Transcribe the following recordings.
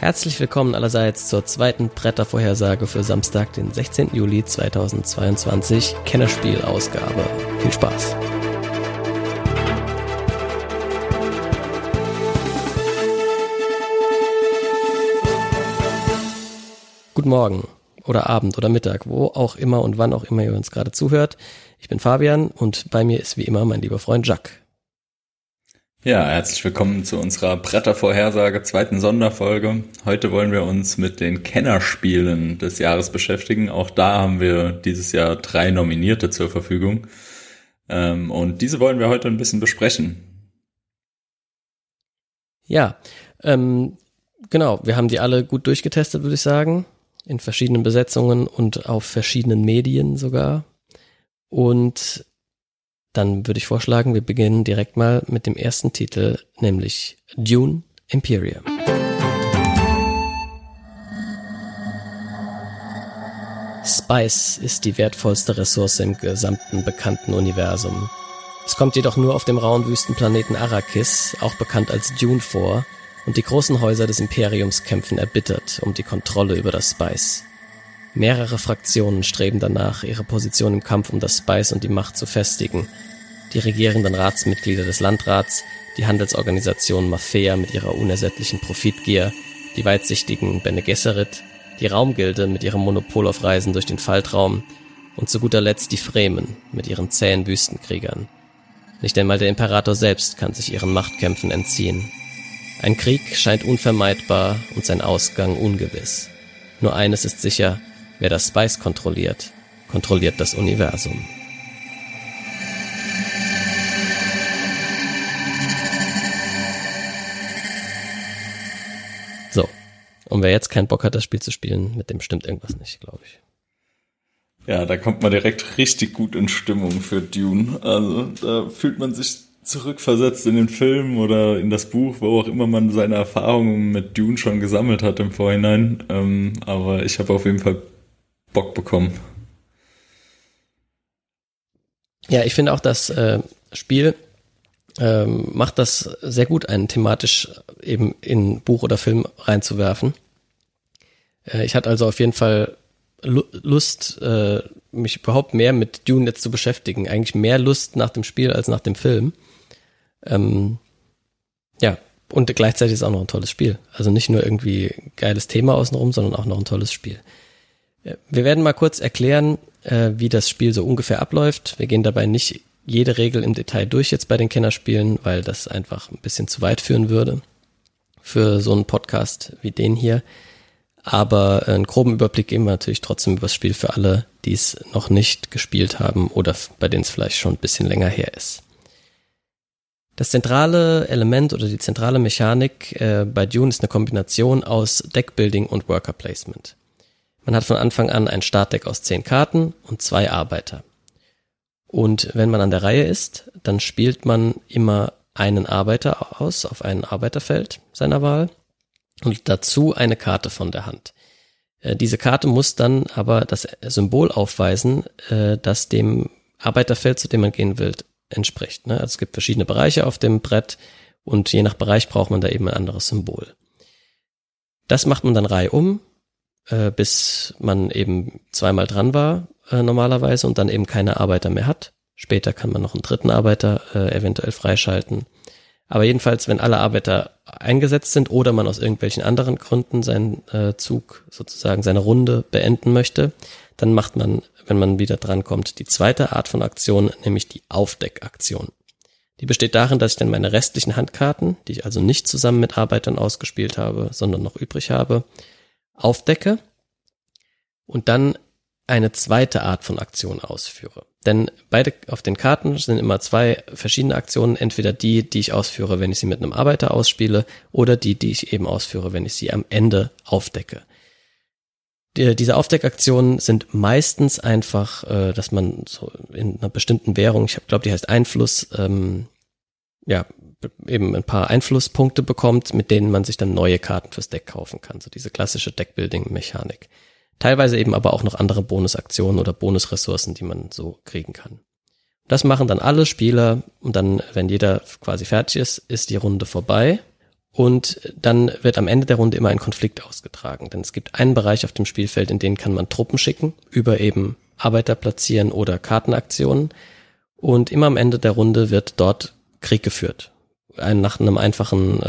Herzlich willkommen allerseits zur zweiten Brettervorhersage für Samstag, den 16. Juli 2022, Kennerspiel-Ausgabe. Viel Spaß! Guten Morgen oder Abend oder Mittag, wo auch immer und wann auch immer ihr uns gerade zuhört. Ich bin Fabian und bei mir ist wie immer mein lieber Freund Jacques. Ja, herzlich willkommen zu unserer Brettervorhersage, zweiten Sonderfolge. Heute wollen wir uns mit den Kennerspielen des Jahres beschäftigen. Auch da haben wir dieses Jahr 3 Nominierte zur Verfügung. Und diese wollen wir heute ein bisschen besprechen. Ja, genau. Wir haben die alle gut durchgetestet, würde ich sagen. In verschiedenen Besetzungen und auf verschiedenen Medien sogar. Und dann würde ich vorschlagen, wir beginnen direkt mal mit dem ersten Titel, nämlich Dune Imperium. Spice ist die wertvollste Ressource im gesamten bekannten Universum. Es kommt jedoch nur auf dem rauen Wüstenplaneten Arrakis, auch bekannt als Dune, vor, und die großen Häuser des Imperiums kämpfen erbittert um die Kontrolle über das Spice. Mehrere Fraktionen streben danach, ihre Position im Kampf um das Spice und die Macht zu festigen. Die regierenden Ratsmitglieder des Landrats, die Handelsorganisation Mafia mit ihrer unersättlichen Profitgier, die weitsichtigen Bene Gesserit, die Raumgilde mit ihrem Monopol auf Reisen durch den Faltraum und zu guter Letzt die Fremen mit ihren zähen Wüstenkriegern. Nicht einmal der Imperator selbst kann sich ihren Machtkämpfen entziehen. Ein Krieg scheint unvermeidbar und sein Ausgang ungewiss. Nur eines ist sicher: Wer das Spice kontrolliert, kontrolliert das Universum. So, und wer jetzt keinen Bock hat, das Spiel zu spielen, mit dem stimmt irgendwas nicht, glaube ich. Ja, da kommt man direkt richtig gut in Stimmung für Dune. Also da fühlt man sich zurückversetzt in den Film oder in das Buch, wo auch immer man seine Erfahrungen mit Dune schon gesammelt hat im Vorhinein. Aber ich habe auf jeden Fall Bock bekommen. Ja, ich finde auch, das Spiel macht das sehr gut, einen thematisch eben in Buch oder Film reinzuwerfen. Ich hatte also auf jeden Fall Lust, mich überhaupt mehr mit Dune jetzt zu beschäftigen. Eigentlich mehr Lust nach dem Spiel als nach dem Film. Ja, und gleichzeitig ist es auch noch ein tolles Spiel. Also nicht nur irgendwie geiles Thema außenrum, sondern auch noch ein tolles Spiel. Wir werden mal kurz erklären, wie das Spiel so ungefähr abläuft. Wir gehen dabei nicht jede Regel im Detail durch jetzt bei den Kennerspielen, weil das einfach ein bisschen zu weit führen würde für so einen Podcast wie den hier. Aber einen groben Überblick geben wir natürlich trotzdem über das Spiel für alle, die es noch nicht gespielt haben oder bei denen es vielleicht schon ein bisschen länger her ist. Das zentrale Element oder die zentrale Mechanik bei Dune ist eine Kombination aus Deckbuilding und Worker Placement. Man hat von Anfang an ein Startdeck aus 10 Karten und 2 Arbeiter. Und wenn man an der Reihe ist, dann spielt man immer einen Arbeiter aus, auf ein Arbeiterfeld seiner Wahl und dazu eine Karte von der Hand. Diese Karte muss dann aber das Symbol aufweisen, das dem Arbeiterfeld, zu dem man gehen will, entspricht. Also es gibt verschiedene Bereiche auf dem Brett und je nach Bereich braucht man da eben ein anderes Symbol. Das macht man dann reihum, bis man eben zweimal dran war normalerweise und dann eben keine Arbeiter mehr hat. Später kann man noch einen dritten Arbeiter eventuell freischalten. Aber jedenfalls, wenn alle Arbeiter eingesetzt sind oder man aus irgendwelchen anderen Gründen seinen Zug, sozusagen seine Runde beenden möchte, dann macht man, wenn man wieder drankommt, die zweite Art von Aktion, nämlich die Aufdeckaktion. Die besteht darin, dass ich dann meine restlichen Handkarten, die ich also nicht zusammen mit Arbeitern ausgespielt habe, sondern noch übrig habe, aufdecke und dann eine zweite Art von Aktion ausführe. Denn beide auf den Karten sind immer 2 verschiedene Aktionen, entweder die, die ich ausführe, wenn ich sie mit einem Arbeiter ausspiele, oder die, die ich eben ausführe, wenn ich sie am Ende aufdecke. Diese Aufdeckaktionen sind meistens einfach, dass man so in einer bestimmten Währung, ich glaube, die heißt Einfluss, eben ein paar Einflusspunkte bekommt, mit denen man sich dann neue Karten fürs Deck kaufen kann. So diese klassische Deckbuilding-Mechanik. Teilweise eben aber auch noch andere Bonusaktionen oder Bonusressourcen, die man so kriegen kann. Das machen dann alle Spieler und dann, wenn jeder quasi fertig ist, ist die Runde vorbei Und dann wird am Ende der Runde immer ein Konflikt ausgetragen. Denn es gibt einen Bereich auf dem Spielfeld, in den kann man Truppen schicken, über eben Arbeiter platzieren oder Kartenaktionen. Und immer am Ende der Runde wird dort Krieg geführt. Nach einem einfachen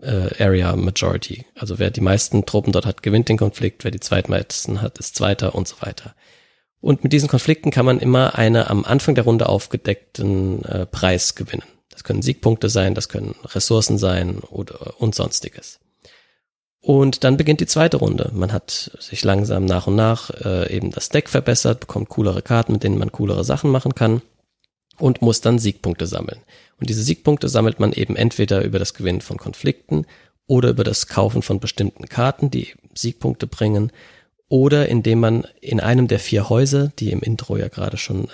Area Majority. Also wer die meisten Truppen dort hat, gewinnt den Konflikt. Wer die zweitmeisten hat, ist Zweiter und so weiter. Und mit diesen Konflikten kann man immer einen am Anfang der Runde aufgedeckten Preis gewinnen. Das können Siegpunkte sein, das können Ressourcen sein oder und Sonstiges. Und dann beginnt die zweite Runde. Man hat sich langsam nach und nach eben das Deck verbessert, bekommt coolere Karten, mit denen man coolere Sachen machen kann und muss dann Siegpunkte sammeln. Und diese Siegpunkte sammelt man eben entweder über das Gewinnen von Konflikten oder über das Kaufen von bestimmten Karten, die Siegpunkte bringen, oder indem man in einem der vier Häuser, die im Intro ja gerade schon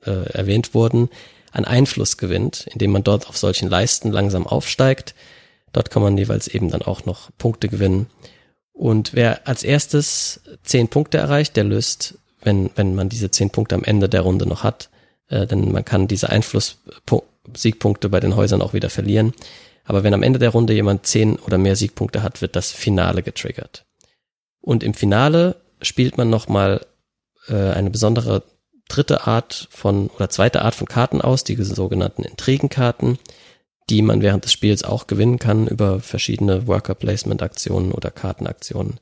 erwähnt wurden, an Einfluss gewinnt, indem man dort auf solchen Leisten langsam aufsteigt. Dort kann man jeweils eben dann auch noch Punkte gewinnen. Und wer als erstes 10 Punkte erreicht, der löst, wenn man diese 10 Punkte am Ende der Runde noch hat, denn man kann diese Einfluss-Siegpunkte bei den Häusern auch wieder verlieren. Aber wenn am Ende der Runde jemand 10 oder mehr Siegpunkte hat, wird das Finale getriggert. Und im Finale spielt man nochmal eine besondere zweite Art von Karten aus, die sogenannten Intrigenkarten, die man während des Spiels auch gewinnen kann über verschiedene Worker-Placement-Aktionen oder Kartenaktionen.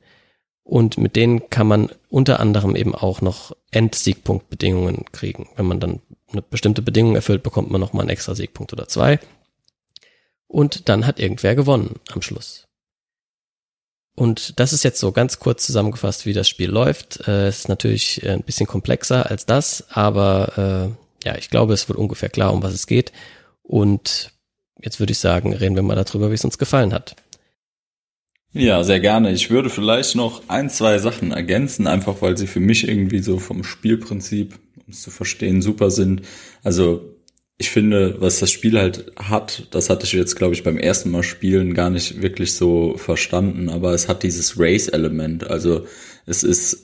Und mit denen kann man unter anderem eben auch noch Endsiegpunktbedingungen kriegen. Wenn man dann eine bestimmte Bedingung erfüllt, bekommt man nochmal einen extra Siegpunkt oder 2. Und dann hat irgendwer gewonnen am Schluss. Und das ist jetzt so ganz kurz zusammengefasst, wie das Spiel läuft. Es ist natürlich ein bisschen komplexer als das, aber ja, ich glaube, es wird ungefähr klar, um was es geht. Und jetzt würde ich sagen, reden wir mal darüber, wie es uns gefallen hat. Ja, sehr gerne. Ich würde vielleicht noch 1, 2 Sachen ergänzen, einfach weil sie für mich irgendwie so vom Spielprinzip, um es zu verstehen, super sind. Also ich finde, was das Spiel halt hat, das hatte ich jetzt, glaube ich, beim ersten Mal spielen gar nicht wirklich so verstanden, aber es hat dieses Race-Element, also es ist,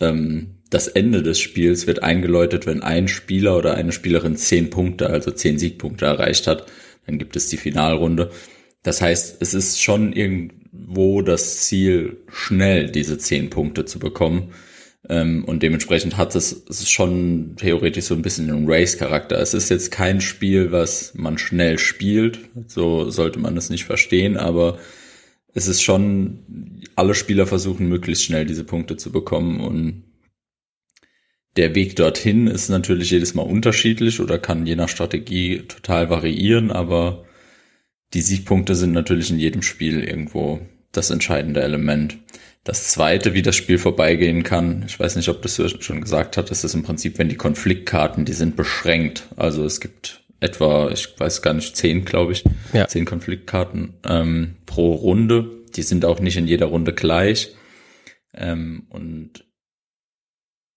das Ende des Spiels wird eingeläutet, wenn ein Spieler oder eine Spielerin 10 Punkte, also 10 Siegpunkte erreicht hat, dann gibt es die Finalrunde. Das heißt, es ist schon irgendwo das Ziel, schnell diese 10 Punkte zu bekommen. Und dementsprechend hat es schon theoretisch so ein bisschen einen Race-Charakter. Es ist jetzt kein Spiel, was man schnell spielt, so sollte man es nicht verstehen, aber es ist schon, alle Spieler versuchen möglichst schnell diese Punkte zu bekommen und der Weg dorthin ist natürlich jedes Mal unterschiedlich oder kann je nach Strategie total variieren, aber die Siegpunkte sind natürlich in jedem Spiel irgendwo das entscheidende Element. Das zweite, wie das Spiel vorbeigehen kann, ich weiß nicht, ob das schon gesagt hat, ist es im Prinzip, wenn die Konfliktkarten, die sind beschränkt. Also es gibt etwa, ich weiß gar nicht, 10, glaube ich, ja. 10 Konfliktkarten pro Runde. Die sind auch nicht in jeder Runde gleich. Und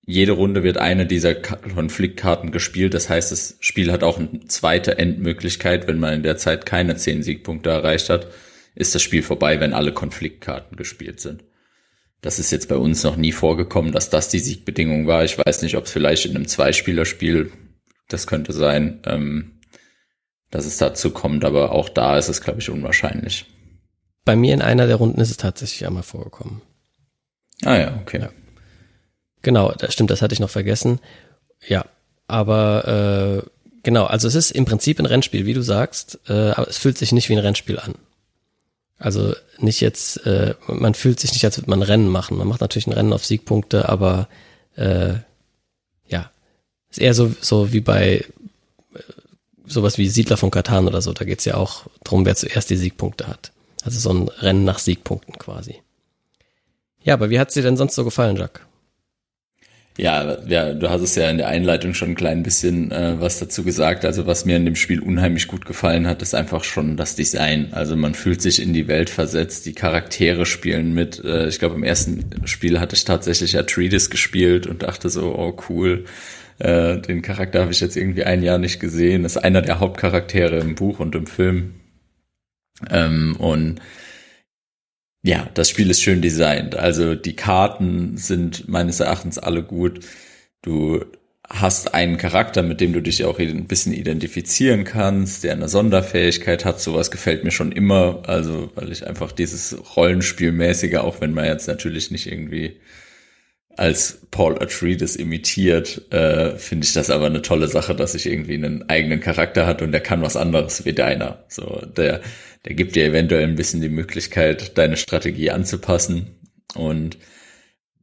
jede Runde wird eine dieser Konfliktkarten gespielt. Das heißt, das Spiel hat auch eine zweite Endmöglichkeit, wenn man in der Zeit keine 10 Siegpunkte erreicht hat, ist das Spiel vorbei, wenn alle Konfliktkarten gespielt sind. Das ist jetzt bei uns noch nie vorgekommen, dass das die Siegbedingung war. Ich weiß nicht, ob es vielleicht in einem Zweispielerspiel, das könnte sein, dass es dazu kommt, aber auch da ist es, glaube ich, unwahrscheinlich. Bei mir in einer der Runden ist es tatsächlich einmal vorgekommen. Ah ja, okay. Ja. Genau, das stimmt, das hatte ich noch vergessen. Ja, aber genau, also es ist im Prinzip ein Rennspiel, wie du sagst, aber es fühlt sich nicht wie ein Rennspiel an. Also nicht jetzt, man fühlt sich nicht, als würde man ein Rennen machen. Man macht natürlich ein Rennen auf Siegpunkte, aber ja, ist eher so wie bei sowas wie Siedler von Catan oder so. Da geht's ja auch drum, wer zuerst die Siegpunkte hat. Also so ein Rennen nach Siegpunkten quasi. Ja, aber wie hat's dir denn sonst so gefallen, Jacques? Ja, du hast es ja in der Einleitung schon ein klein bisschen was dazu gesagt. Also was mir in dem Spiel unheimlich gut gefallen hat, ist einfach schon das Design. Also man fühlt sich in die Welt versetzt, die Charaktere spielen mit. Ich glaube, im ersten Spiel hatte ich tatsächlich Atreides gespielt und dachte so, oh cool, den Charakter habe ich jetzt irgendwie ein Jahr nicht gesehen. Das ist einer der Hauptcharaktere im Buch und im Film. Und ja, das Spiel ist schön designt. Also die Karten sind meines Erachtens alle gut. Du hast einen Charakter, mit dem du dich auch ein bisschen identifizieren kannst, der eine Sonderfähigkeit hat. Sowas gefällt mir schon immer, also weil ich einfach dieses Rollenspielmäßige, auch wenn man jetzt natürlich nicht irgendwie als Paul Atreides imitiert, finde ich das aber eine tolle Sache, dass ich irgendwie einen eigenen Charakter hat und der kann was anderes wie deiner. So, der gibt dir eventuell ein bisschen die Möglichkeit, deine Strategie anzupassen. Und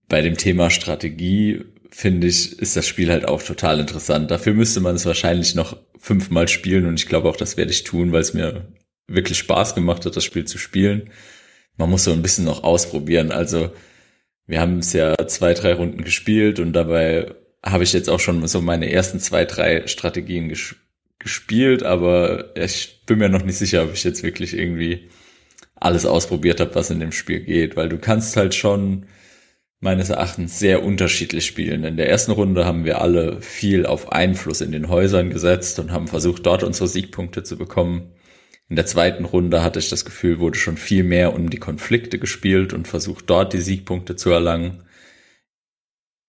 bei dem Thema Strategie, finde ich, ist das Spiel halt auch total interessant. Dafür müsste man es wahrscheinlich noch 5-mal spielen und ich glaube auch, das werde ich tun, weil es mir wirklich Spaß gemacht hat, das Spiel zu spielen. Man muss so ein bisschen noch ausprobieren, also wir haben es ja 2-3 Runden gespielt und dabei habe ich jetzt auch schon so meine ersten 2-3 Strategien gespielt, aber ich bin mir noch nicht sicher, ob ich jetzt wirklich irgendwie alles ausprobiert habe, was in dem Spiel geht, weil du kannst halt schon meines Erachtens sehr unterschiedlich spielen. In der ersten Runde haben wir alle viel auf Einfluss in den Häusern gesetzt und haben versucht, dort unsere Siegpunkte zu bekommen. In der zweiten Runde hatte ich das Gefühl, wurde schon viel mehr um die Konflikte gespielt und versucht, dort die Siegpunkte zu erlangen.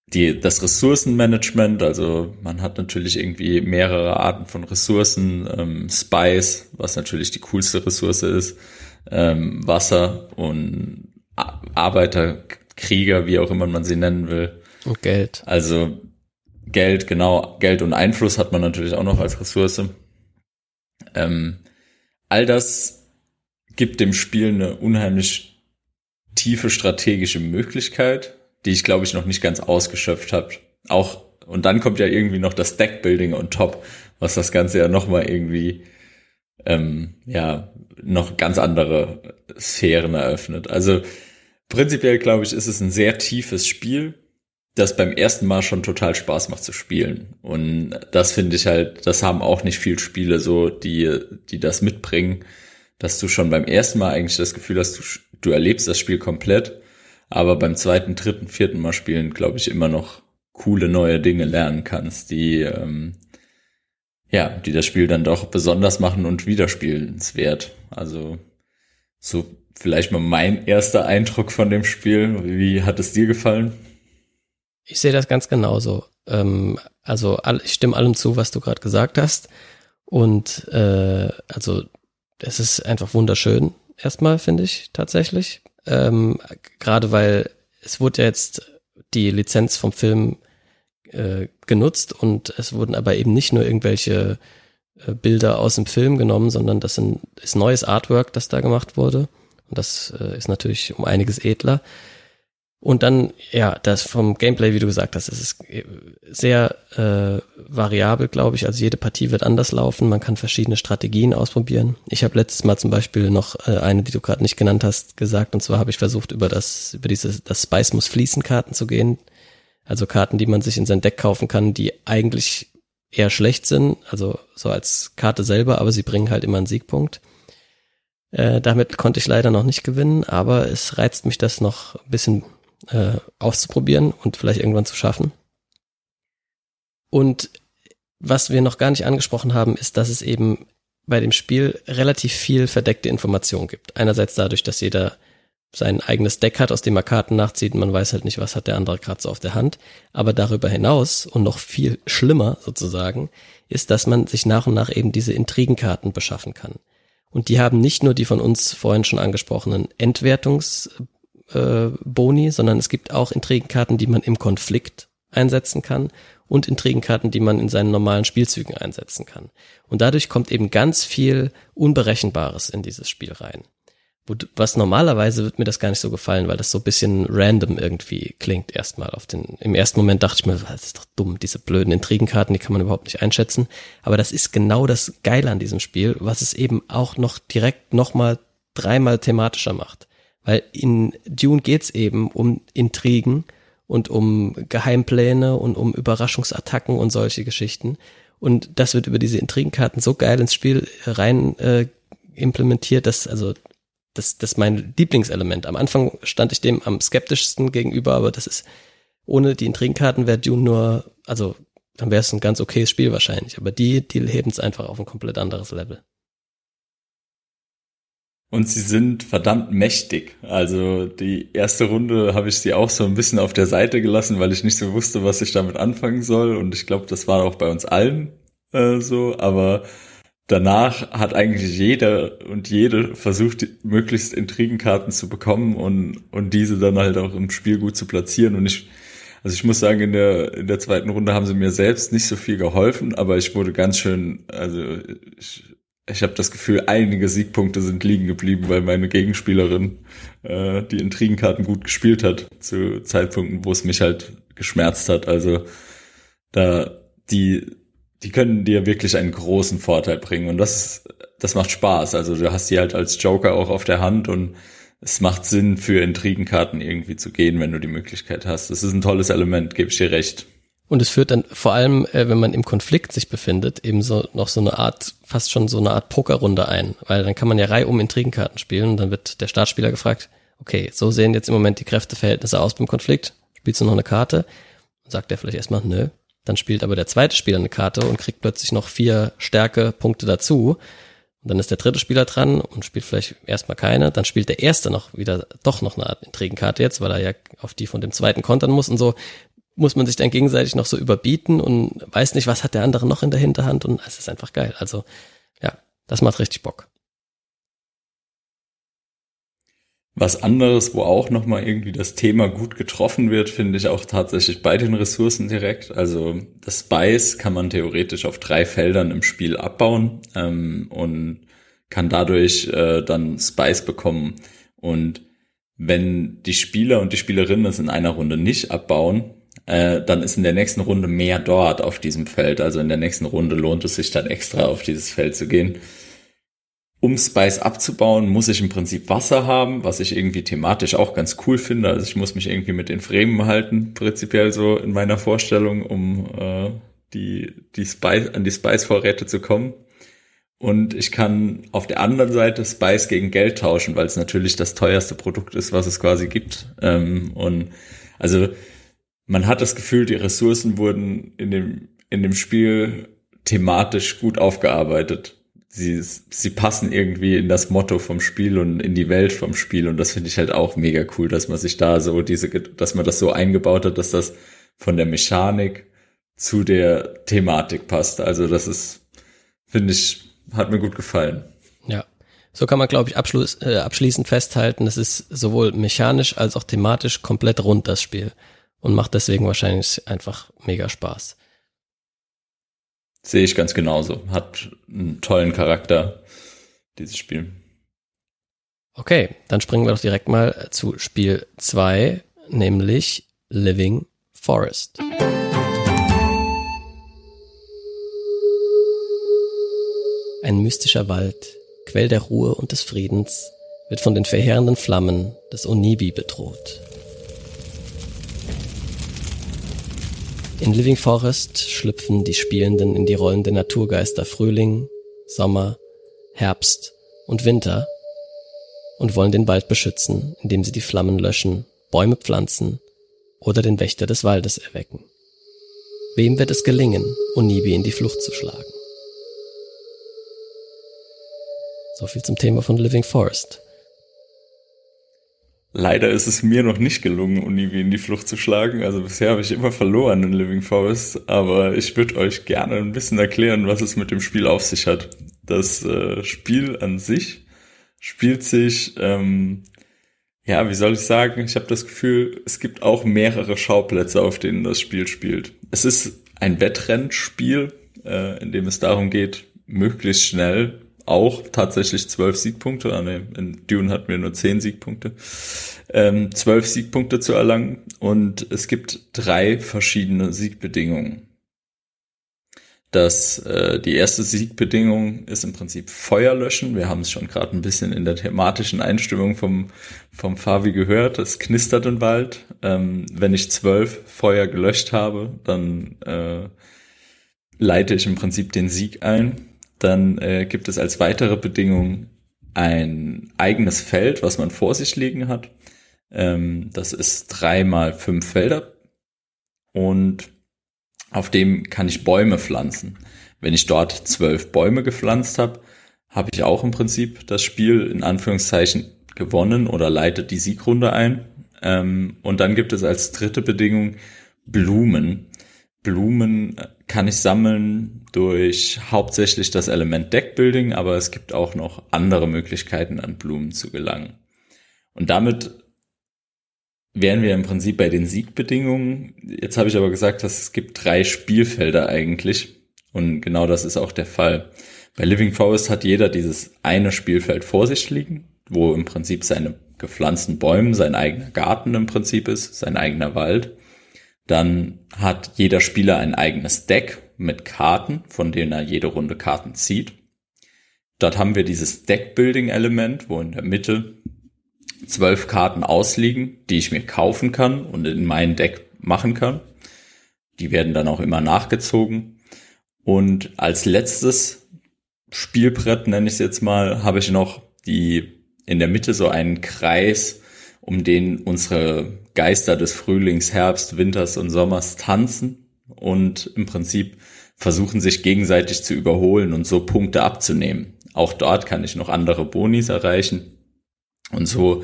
Das Ressourcenmanagement, also man hat natürlich irgendwie mehrere Arten von Ressourcen, Spice, was natürlich die coolste Ressource ist, Wasser und Arbeiter, Krieger, wie auch immer man sie nennen will. Und Geld. Also Geld, genau, Geld und Einfluss hat man natürlich auch noch als Ressource. All das gibt dem Spiel eine unheimlich tiefe strategische Möglichkeit, die ich, glaube ich, noch nicht ganz ausgeschöpft habe. Auch, und dann kommt ja irgendwie noch das Deckbuilding on top, was das Ganze ja nochmal irgendwie noch ganz andere Sphären eröffnet. Also prinzipiell, glaube ich, ist es ein sehr tiefes Spiel, das beim ersten Mal schon total Spaß macht zu spielen. Und das finde ich halt, das haben auch nicht viele Spiele so, die das mitbringen, dass du schon beim ersten Mal eigentlich das Gefühl hast, du erlebst das Spiel komplett, aber beim zweiten, dritten, vierten Mal spielen, glaube ich, immer noch coole neue Dinge lernen kannst, die das Spiel dann doch besonders machen und widerspielenswert. Also so vielleicht mal mein erster Eindruck von dem Spiel. Wie hat es dir gefallen? Ich sehe das ganz genauso. Also ich stimme allem zu, was du gerade gesagt hast. Und also es ist einfach wunderschön erstmal, finde ich, tatsächlich. Gerade weil es wurde ja jetzt die Lizenz vom Film genutzt und es wurden aber eben nicht nur irgendwelche Bilder aus dem Film genommen, sondern das ist neues Artwork, das da gemacht wurde. Und das ist natürlich um einiges edler. Und dann, ja, das vom Gameplay, wie du gesagt hast, es ist sehr variabel, glaube ich. Also jede Partie wird anders laufen. Man kann verschiedene Strategien ausprobieren. Ich habe letztes Mal zum Beispiel noch eine, die du gerade nicht genannt hast, gesagt. Und zwar habe ich versucht, über das Spice muss fließen Karten zu gehen. Also Karten, die man sich in sein Deck kaufen kann, die eigentlich eher schlecht sind. Also so als Karte selber, aber sie bringen halt immer einen Siegpunkt. Damit konnte ich leider noch nicht gewinnen, aber es reizt mich, das noch ein bisschen auszuprobieren und vielleicht irgendwann zu schaffen. Und was wir noch gar nicht angesprochen haben, ist, dass es eben bei dem Spiel relativ viel verdeckte Information gibt. Einerseits dadurch, dass jeder sein eigenes Deck hat, aus dem er Karten nachzieht und man weiß halt nicht, was hat der andere gerade so auf der Hand. Aber darüber hinaus und noch viel schlimmer sozusagen ist, dass man sich nach und nach eben diese Intrigenkarten beschaffen kann. Und die haben nicht nur die von uns vorhin schon angesprochenen Endwertungsboni, sondern es gibt auch Intrigenkarten, die man im Konflikt einsetzen kann und Intrigenkarten, die man in seinen normalen Spielzügen einsetzen kann. Und dadurch kommt eben ganz viel Unberechenbares in dieses Spiel rein. Was normalerweise wird mir das gar nicht so gefallen, weil das so ein bisschen random irgendwie klingt erstmal. Im ersten Moment dachte ich mir, das ist doch dumm, diese blöden Intrigenkarten, die kann man überhaupt nicht einschätzen. Aber das ist genau das Geile an diesem Spiel, was es eben auch noch direkt nochmal 3-mal thematischer macht. Weil in Dune geht's eben um Intrigen und um Geheimpläne und um Überraschungsattacken und solche Geschichten. Und das wird über diese Intrigenkarten so geil ins Spiel rein implementiert, dass das ist mein Lieblingselement. Am Anfang stand ich dem am skeptischsten gegenüber, aber das ist, ohne die Intrigenkarten wäre Dune nur, also dann wäre es ein ganz okayes Spiel wahrscheinlich, aber die heben es einfach auf ein komplett anderes Level. Und sie sind verdammt mächtig. Also die erste Runde habe ich sie auch so ein bisschen auf der Seite gelassen, weil ich nicht so wusste, was ich damit anfangen soll. Und ich glaube, das war auch bei uns allen so. Aber danach hat eigentlich jeder und jede versucht, möglichst Intrigenkarten zu bekommen und diese dann halt auch im Spiel gut zu platzieren. Und ich muss sagen, in der zweiten Runde haben sie mir selbst nicht so viel geholfen, aber ich wurde ganz schön, ich habe das Gefühl, einige Siegpunkte sind liegen geblieben, weil meine Gegenspielerin die Intrigenkarten gut gespielt hat zu Zeitpunkten, wo es mich halt geschmerzt hat. Also da die können dir wirklich einen großen Vorteil bringen und das macht Spaß. Also du hast die halt als Joker auch auf der Hand und es macht Sinn, für Intrigenkarten irgendwie zu gehen, wenn du die Möglichkeit hast. Das ist ein tolles Element, gebe ich dir recht. Und es führt dann vor allem, wenn man im Konflikt sich befindet, eben so noch so eine Art, fast schon so eine Art Pokerrunde ein. Weil dann kann man ja reihum Intrigenkarten spielen und dann wird der Startspieler gefragt, okay, so sehen jetzt im Moment die Kräfteverhältnisse aus beim Konflikt. Spielst du noch eine Karte? Und sagt der vielleicht erstmal, nö. Dann spielt aber der zweite Spieler eine Karte und kriegt plötzlich noch 4 Stärkepunkte dazu. Und dann ist der dritte Spieler dran und spielt vielleicht erstmal keine. Dann spielt der erste noch wieder doch noch eine Art Intrigenkarte jetzt, weil er ja auf die von dem zweiten kontern muss und so muss man sich dann gegenseitig noch so überbieten und weiß nicht, was hat der andere noch in der Hinterhand und es ist einfach geil. Also ja, das macht richtig Bock. Was anderes, wo auch nochmal irgendwie das Thema gut getroffen wird, finde ich auch tatsächlich bei den Ressourcen direkt. Also das Spice kann man theoretisch auf 3 Feldern im Spiel abbauen und kann dadurch dann Spice bekommen. Und wenn die Spieler und die Spielerinnen es in einer Runde nicht abbauen, dann ist in der nächsten Runde mehr dort auf diesem Feld. Also in der nächsten Runde lohnt es sich dann extra auf dieses Feld zu gehen. Um Spice abzubauen, muss ich im Prinzip Wasser haben, was ich irgendwie thematisch auch ganz cool finde. Also ich muss mich irgendwie mit den Fremen halten, prinzipiell so in meiner Vorstellung, um an die Spice-Vorräte zu kommen. Und ich kann auf der anderen Seite Spice gegen Geld tauschen, weil es natürlich das teuerste Produkt ist, was es quasi gibt. Und also man hat das Gefühl, die Ressourcen wurden in dem Spiel thematisch gut aufgearbeitet. Sie passen irgendwie in das Motto vom Spiel und in die Welt vom Spiel und das finde ich halt auch mega cool, dass man sich da so dass man das so eingebaut hat, dass das von der Mechanik zu der Thematik passt. Also das ist, finde ich, hat mir gut gefallen. Ja, so kann man, glaube ich, abschließend festhalten, es ist sowohl mechanisch als auch thematisch komplett rund, das Spiel, und macht deswegen wahrscheinlich einfach mega Spaß. Sehe ich ganz genauso. Hat einen tollen Charakter, dieses Spiel. Okay, dann springen wir doch direkt mal zu Spiel 2, nämlich Living Forest. Ein mystischer Wald, Quell der Ruhe und des Friedens, wird von den verheerenden Flammen des Onibi bedroht. In Living Forest schlüpfen die Spielenden in die Rollen der Naturgeister Frühling, Sommer, Herbst und Winter und wollen den Wald beschützen, indem sie die Flammen löschen, Bäume pflanzen oder den Wächter des Waldes erwecken. Wem wird es gelingen, Onibi in die Flucht zu schlagen? So viel zum Thema von Living Forest. Leider ist es mir noch nicht gelungen, Onibi in die Flucht zu schlagen. Also bisher habe ich immer verloren in Living Forest. Aber ich würde euch gerne ein bisschen erklären, was es mit dem Spiel auf sich hat. Das Spiel an sich spielt sich, wie soll ich sagen, ich habe das Gefühl, es gibt auch mehrere Schauplätze, auf denen das Spiel spielt. Es ist ein Wettrennspiel, in dem es darum geht, möglichst schnell auch tatsächlich 12 Siegpunkte, in Dune hatten wir nur 10 Siegpunkte, 12 Siegpunkte zu erlangen, und es gibt 3 verschiedene Siegbedingungen. Die erste Siegbedingung ist im Prinzip Feuer löschen. Wir haben es schon gerade ein bisschen in der thematischen Einstimmung vom Fabi gehört. Es knistert im Wald. Wenn ich 12 Feuer gelöscht habe, dann leite ich im Prinzip den Sieg ein. Dann gibt es als weitere Bedingung ein eigenes Feld, was man vor sich liegen hat. Das ist 3x5 Felder und auf dem kann ich Bäume pflanzen. Wenn ich dort 12 Bäume gepflanzt habe, habe ich auch im Prinzip das Spiel in Anführungszeichen gewonnen oder leitet die Siegrunde ein. Und dann gibt es als dritte Bedingung Blumen. Blumen kann ich sammeln durch hauptsächlich das Element Deckbuilding, aber es gibt auch noch andere Möglichkeiten, an Blumen zu gelangen. Und damit wären wir im Prinzip bei den Siegbedingungen. Jetzt habe ich aber gesagt, dass es gibt 3 Spielfelder eigentlich. Und genau das ist auch der Fall. Bei Living Forest hat jeder dieses eine Spielfeld vor sich liegen, wo im Prinzip seine gepflanzten Bäume, sein eigener Garten im Prinzip ist, sein eigener Wald. Dann hat jeder Spieler ein eigenes Deck mit Karten, von denen er jede Runde Karten zieht. Dort haben wir dieses Deck-Building-Element, wo in der Mitte 12 Karten ausliegen, die ich mir kaufen kann und in mein Deck machen kann. Die werden dann auch immer nachgezogen. Und als letztes Spielbrett, nenne ich es jetzt mal, habe ich noch die in der Mitte so einen Kreis, um den unsere Geister des Frühlings, Herbst, Winters und Sommers tanzen und im Prinzip versuchen, sich gegenseitig zu überholen und so Punkte abzunehmen. Auch dort kann ich noch andere Bonis erreichen. Und so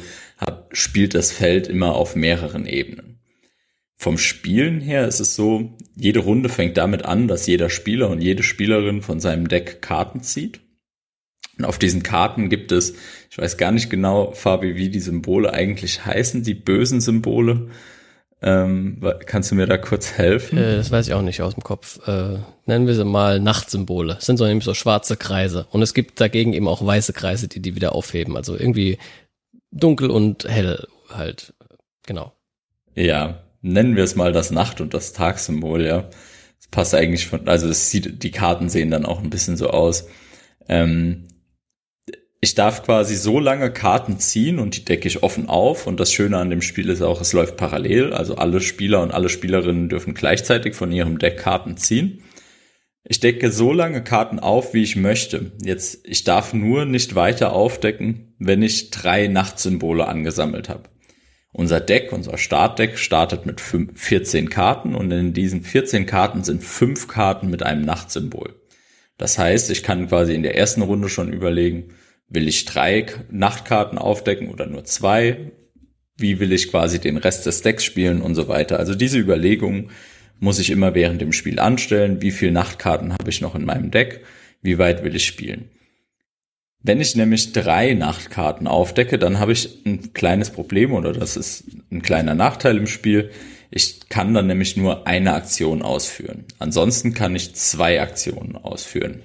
spielt das Feld immer auf mehreren Ebenen. Vom Spielen her ist es so, jede Runde fängt damit an, dass jeder Spieler und jede Spielerin von seinem Deck Karten zieht. Und auf diesen Karten gibt es, ich weiß gar nicht genau, Fabi, wie die Symbole eigentlich heißen, die bösen Symbole. Kannst du mir da kurz helfen? Das weiß ich auch nicht aus dem Kopf. Nennen wir sie mal Nachtsymbole. Das sind so nämlich so schwarze Kreise. Und es gibt dagegen eben auch weiße Kreise, die wieder aufheben. Also irgendwie dunkel und hell halt. Genau. Ja, nennen wir es mal das Nacht- und das Tagsymbol, ja. Das passt eigentlich die Karten sehen dann auch ein bisschen so aus. Ich darf quasi so lange Karten ziehen und die decke ich offen auf. Und das Schöne an dem Spiel ist auch, es läuft parallel. Also alle Spieler und alle Spielerinnen dürfen gleichzeitig von ihrem Deck Karten ziehen. Ich decke so lange Karten auf, wie ich möchte. Jetzt, ich darf nur nicht weiter aufdecken, wenn ich 3 Nachtsymbole angesammelt habe. Unser Deck, unser Startdeck startet mit 14 Karten und in diesen 14 Karten sind 5 Karten mit einem Nachtsymbol. Das heißt, ich kann quasi in der ersten Runde schon überlegen, will ich 3 Nachtkarten aufdecken oder nur 2? Wie will ich quasi den Rest des Decks spielen und so weiter? Also diese Überlegungen muss ich immer während dem Spiel anstellen. Wie viele Nachtkarten habe ich noch in meinem Deck? Wie weit will ich spielen? Wenn ich nämlich 3 Nachtkarten aufdecke, dann habe ich ein kleines Problem oder das ist ein kleiner Nachteil im Spiel. Ich kann dann nämlich nur eine Aktion ausführen. Ansonsten kann ich 2 Aktionen ausführen.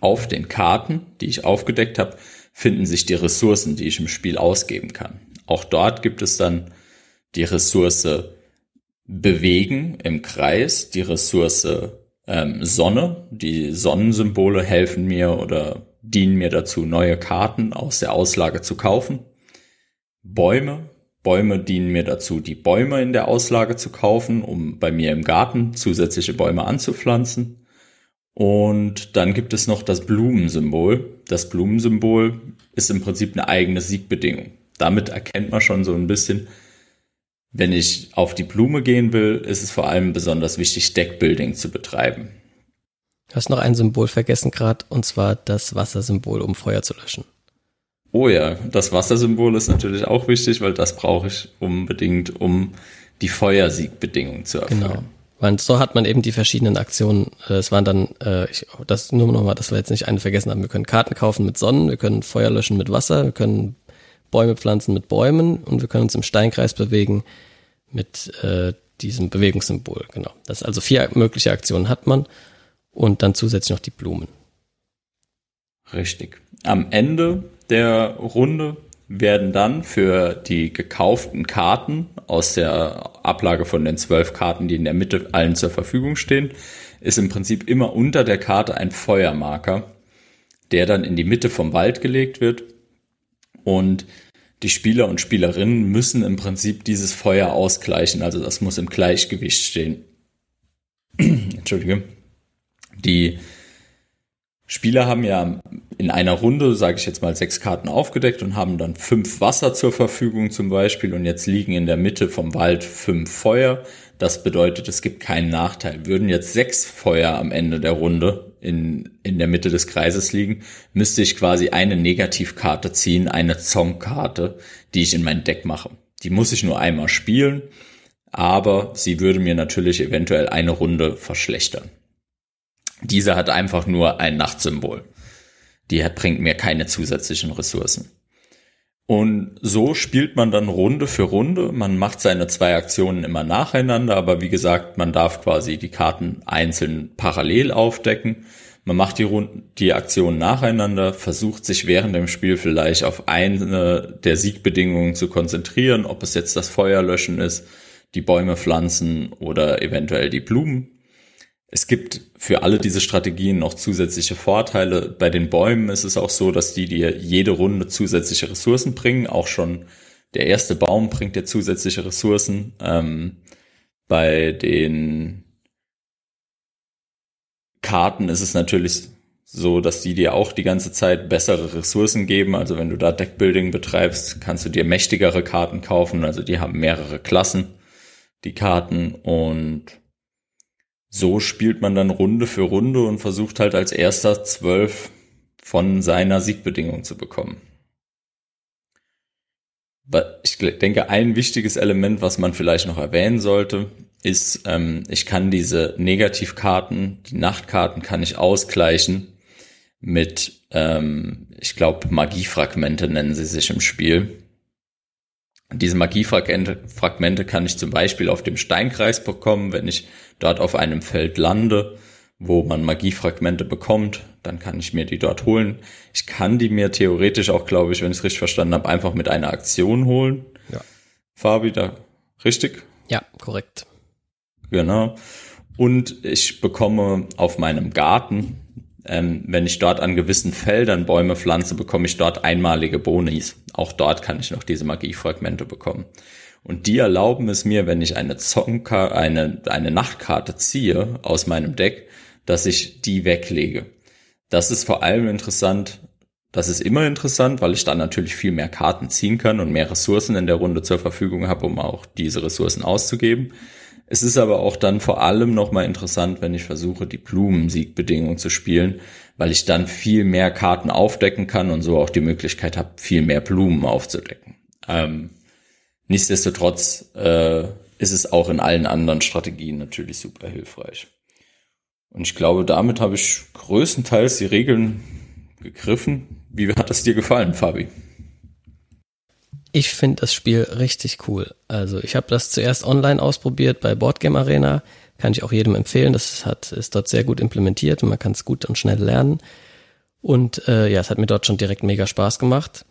Auf den Karten, die ich aufgedeckt habe, finden sich die Ressourcen, die ich im Spiel ausgeben kann. Auch dort gibt es dann die Ressource Bewegen im Kreis, die Ressource Sonne. Die Sonnensymbole helfen mir oder dienen mir dazu, neue Karten aus der Auslage zu kaufen. Bäume dienen mir dazu, die Bäume in der Auslage zu kaufen, um bei mir im Garten zusätzliche Bäume anzupflanzen. Und dann gibt es noch das Blumensymbol. Das Blumensymbol ist im Prinzip eine eigene Siegbedingung. Damit erkennt man schon so ein bisschen, wenn ich auf die Blume gehen will, ist es vor allem besonders wichtig, Deckbuilding zu betreiben. Du hast noch ein Symbol vergessen gerade, und zwar das Wassersymbol, um Feuer zu löschen. Oh ja, das Wassersymbol ist natürlich auch wichtig, weil das brauche ich unbedingt, um die Feuersiegbedingung zu erfüllen. Genau. Weil so hat man eben die verschiedenen Aktionen. Es waren dann, das nur nochmal, dass wir jetzt nicht eine vergessen haben. Wir können Karten kaufen mit Sonnen, wir können Feuer löschen mit Wasser, wir können Bäume pflanzen mit Bäumen und wir können uns im Steinkreis bewegen mit diesem Bewegungssymbol. Genau. Das also 4 mögliche Aktionen hat man und dann zusätzlich noch die Blumen. Richtig. Am Ende der Runde werden dann für die gekauften Karten aus der Ablage von den 12 Karten, die in der Mitte allen zur Verfügung stehen, ist im Prinzip immer unter der Karte ein Feuermarker, der dann in die Mitte vom Wald gelegt wird und die Spieler und Spielerinnen müssen im Prinzip dieses Feuer ausgleichen, also das muss im Gleichgewicht stehen. Entschuldige. Die Spieler haben ja in einer Runde, sage ich jetzt mal, 6 Karten aufgedeckt und haben dann 5 Wasser zur Verfügung zum Beispiel und jetzt liegen in der Mitte vom Wald 5 Feuer. Das bedeutet, es gibt keinen Nachteil. Würden jetzt 6 Feuer am Ende der Runde in der Mitte des Kreises liegen, müsste ich quasi eine Negativkarte ziehen, eine Zong-Karte, die ich in mein Deck mache. Die muss ich nur einmal spielen, aber sie würde mir natürlich eventuell eine Runde verschlechtern. Diese hat einfach nur ein Nachtsymbol. Die bringt mir keine zusätzlichen Ressourcen. Und so spielt man dann Runde für Runde. Man macht seine zwei Aktionen immer nacheinander, aber wie gesagt, man darf quasi die Karten einzeln parallel aufdecken. Man macht die Aktionen nacheinander, versucht sich während dem Spiel vielleicht auf eine der Siegbedingungen zu konzentrieren, ob es jetzt das Feuerlöschen ist, die Bäume pflanzen oder eventuell die Blumen. Es gibt für alle diese Strategien noch zusätzliche Vorteile. Bei den Bäumen ist es auch so, dass die dir jede Runde zusätzliche Ressourcen bringen. Auch schon der erste Baum bringt dir zusätzliche Ressourcen. Bei den Karten ist es natürlich so, dass die dir auch die ganze Zeit bessere Ressourcen geben. Also wenn du da Deckbuilding betreibst, kannst du dir mächtigere Karten kaufen. Also die haben mehrere Klassen, die Karten, und so spielt man dann Runde für Runde und versucht halt als erster 12 von seiner Siegbedingung zu bekommen. Aber ich denke, ein wichtiges Element, was man vielleicht noch erwähnen sollte, ist, ich kann diese Negativkarten, die Nachtkarten kann ich ausgleichen mit, ich glaube, Magiefragmente nennen sie sich im Spiel. Diese Magiefragmente kann ich zum Beispiel auf dem Steinkreis bekommen. Wenn ich dort auf einem Feld lande, wo man Magiefragmente bekommt, dann kann ich mir die dort holen. Ich kann die mir theoretisch auch, glaube ich, wenn ich es richtig verstanden habe, einfach mit einer Aktion holen. Ja. Fabi, da richtig? Ja, korrekt. Genau. Und ich bekomme auf meinem Garten, wenn ich dort an gewissen Feldern Bäume pflanze, bekomme ich dort einmalige Bonis. Auch dort kann ich noch diese Magiefragmente bekommen. Und die erlauben es mir, wenn ich eine Nachtkarte ziehe aus meinem Deck, dass ich die weglege. Das ist vor allem interessant. Das ist immer interessant, weil ich dann natürlich viel mehr Karten ziehen kann und mehr Ressourcen in der Runde zur Verfügung habe, um auch diese Ressourcen auszugeben. Es ist aber auch dann vor allem nochmal interessant, wenn ich versuche, die Blumensiegbedingung zu spielen, weil ich dann viel mehr Karten aufdecken kann und so auch die Möglichkeit habe, viel mehr Blumen aufzudecken. Nichtsdestotrotz ist es auch in allen anderen Strategien natürlich super hilfreich. Und ich glaube, damit habe ich größtenteils die Regeln gegriffen. Wie hat das dir gefallen, Fabi? Ich finde das Spiel richtig cool. Also ich habe das zuerst online ausprobiert bei Boardgame Arena. Kann ich auch jedem empfehlen. Das ist dort sehr gut implementiert und man kann es gut und schnell lernen. Und ja, es hat mir dort schon direkt mega Spaß gemacht.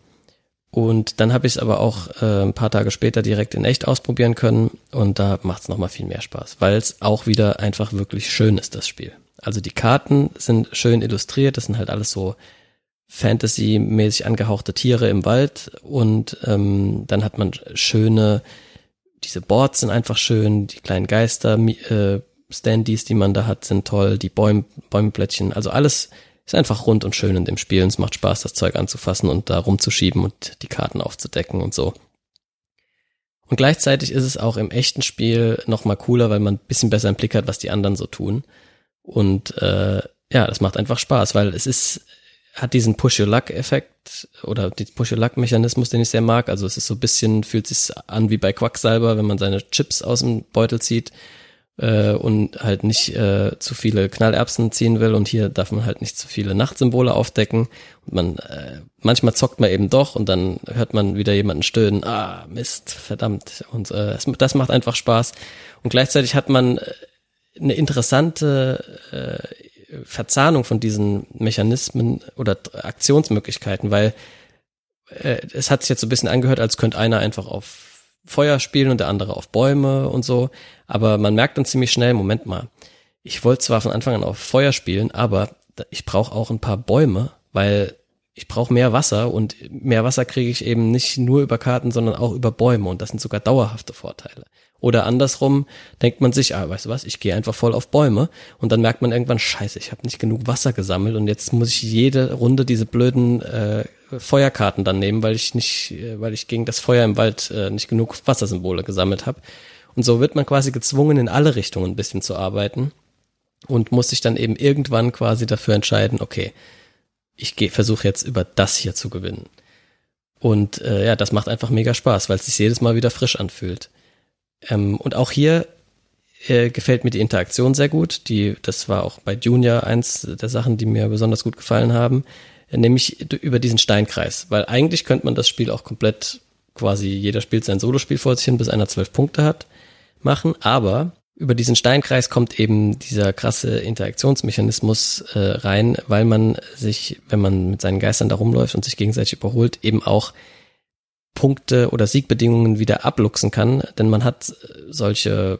Und dann habe ich es aber auch ein paar Tage später direkt in echt ausprobieren können. Und da macht es nochmal viel mehr Spaß, weil es auch wieder einfach wirklich schön ist, das Spiel. Also die Karten sind schön illustriert. Das sind halt alles so Fantasy-mäßig angehauchte Tiere im Wald und dann hat man diese Boards sind einfach schön, die kleinen Geister, Standees, die man da hat, sind toll, die Bäumeplättchen, also alles ist einfach rund und schön in dem Spiel und es macht Spaß, das Zeug anzufassen und da rumzuschieben und die Karten aufzudecken und so. Und gleichzeitig ist es auch im echten Spiel nochmal cooler, weil man ein bisschen besser im Blick hat, was die anderen so tun und ja, das macht einfach Spaß, weil es hat diesen Push-Your-Luck-Effekt oder den Push-Your-Luck-Mechanismus, den ich sehr mag. Also es ist so ein bisschen, fühlt sich an wie bei Quacksalber, wenn man seine Chips aus dem Beutel zieht und halt nicht zu viele Knallerbsen ziehen will. Und hier darf man halt nicht zu viele Nachtsymbole aufdecken. Und manchmal zockt man eben doch und dann hört man wieder jemanden stöhnen. Ah, Mist, verdammt. Und das macht einfach Spaß. Und gleichzeitig hat man eine interessante Verzahnung von diesen Mechanismen oder Aktionsmöglichkeiten, weil es hat sich jetzt so ein bisschen angehört, als könnte einer einfach auf Feuer spielen und der andere auf Bäume und so, aber man merkt dann ziemlich schnell, Moment mal, ich wollte zwar von Anfang an auf Feuer spielen, aber ich brauche auch ein paar Bäume, weil ich brauche mehr Wasser und mehr Wasser kriege ich eben nicht nur über Karten, sondern auch über Bäume und das sind sogar dauerhafte Vorteile. Oder andersrum denkt man sich, weißt du was, ich gehe einfach voll auf Bäume und dann merkt man irgendwann, scheiße, ich habe nicht genug Wasser gesammelt und jetzt muss ich jede Runde diese blöden Feuerkarten dann nehmen, weil ich gegen das Feuer im Wald nicht genug Wassersymbole gesammelt habe. Und so wird man quasi gezwungen, in alle Richtungen ein bisschen zu arbeiten und muss sich dann eben irgendwann quasi dafür entscheiden, okay, ich versuche jetzt über das hier zu gewinnen. Und ja, das macht einfach mega Spaß, weil es sich jedes Mal wieder frisch anfühlt. Und auch hier gefällt mir die Interaktion sehr gut. Das war auch bei Junior eins der Sachen, die mir besonders gut gefallen haben, nämlich über diesen Steinkreis. Weil eigentlich könnte man das Spiel auch komplett, quasi jeder spielt sein Solospiel vor sich hin, bis einer 12 Punkte hat, machen. Aber über diesen Steinkreis kommt eben dieser krasse Interaktionsmechanismus rein, weil man sich, wenn man mit seinen Geistern da rumläuft und sich gegenseitig überholt, eben auch Punkte oder Siegbedingungen wieder abluchsen kann. Denn man hat solche...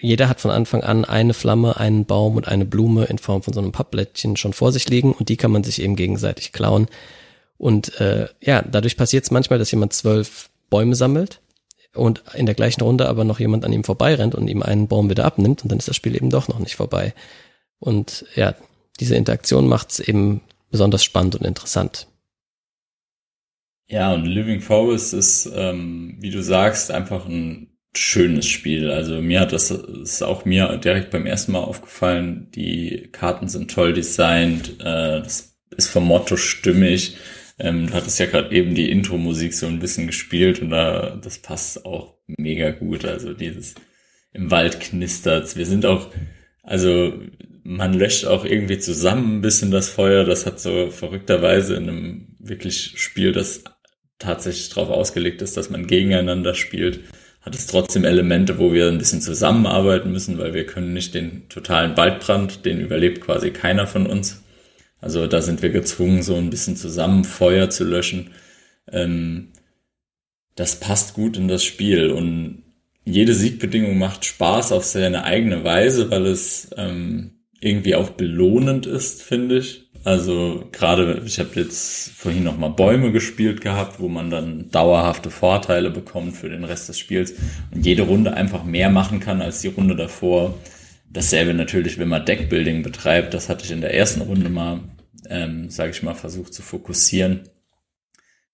Jeder hat von Anfang an eine Flamme, einen Baum und eine Blume in Form von so einem Pappblättchen schon vor sich liegen und die kann man sich eben gegenseitig klauen. Und ja, dadurch passiert es manchmal, dass jemand 12 Bäume sammelt und in der gleichen Runde aber noch jemand an ihm vorbeirennt und ihm einen Baum wieder abnimmt und dann ist das Spiel eben doch noch nicht vorbei. Und ja, diese Interaktion macht es eben besonders spannend und interessant. Ja, und Living Forest ist, wie du sagst, einfach ein schönes Spiel. Also mir hat das, ist auch mir direkt beim ersten Mal aufgefallen, die Karten sind toll designt, das ist vom Motto stimmig. Du hattest ja gerade eben die Intro-Musik so ein bisschen gespielt und da, das passt auch mega gut. Also dieses im Wald knistert's. Wir sind auch, also man löscht auch irgendwie zusammen ein bisschen das Feuer. Das hat so verrückterweise in einem wirklich Spiel, das tatsächlich darauf ausgelegt ist, dass man gegeneinander spielt, hat es trotzdem Elemente, wo wir ein bisschen zusammenarbeiten müssen, weil wir können nicht den totalen Waldbrand, den überlebt quasi keiner von uns. Also da sind wir gezwungen, so ein bisschen zusammen Feuer zu löschen. Das passt gut in das Spiel und jede Siegbedingung macht Spaß auf seine eigene Weise, weil es irgendwie auch belohnend ist, finde ich. Also gerade, ich habe jetzt vorhin nochmal Bäume gespielt gehabt, wo man dann dauerhafte Vorteile bekommt für den Rest des Spiels und jede Runde einfach mehr machen kann als die Runde davor. Dasselbe natürlich, wenn man Deckbuilding betreibt, das hatte ich in der ersten Runde mal, sage ich mal, versucht zu fokussieren.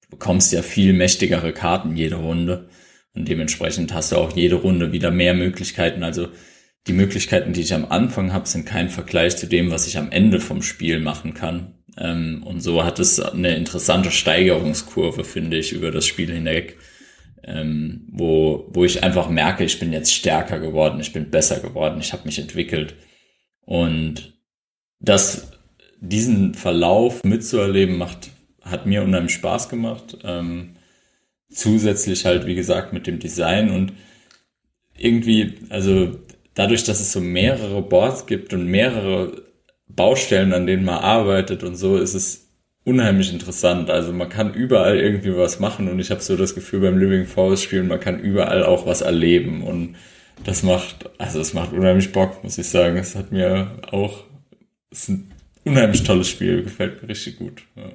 Du bekommst ja viel mächtigere Karten jede Runde und dementsprechend hast du auch jede Runde wieder mehr Möglichkeiten, also die Möglichkeiten, die ich am Anfang habe, sind kein Vergleich zu dem, was ich am Ende vom Spiel machen kann. Und so hat es eine interessante Steigerungskurve, finde ich, über das Spiel hinweg, wo ich einfach merke, ich bin jetzt stärker geworden, ich bin besser geworden, ich habe mich entwickelt. Und diesen Verlauf mitzuerleben, hat mir unheimlich Spaß gemacht. Zusätzlich halt, wie gesagt, mit dem Design und irgendwie, also dadurch, dass es so mehrere Boards gibt und mehrere Baustellen, an denen man arbeitet und so, ist es unheimlich interessant. Also man kann überall irgendwie was machen und ich habe so das Gefühl beim Living Forest spielen, man kann überall auch was erleben und das macht unheimlich Bock, muss ich sagen. Es hat mir auch, es ist ein unheimlich tolles Spiel, gefällt mir richtig gut. Ja.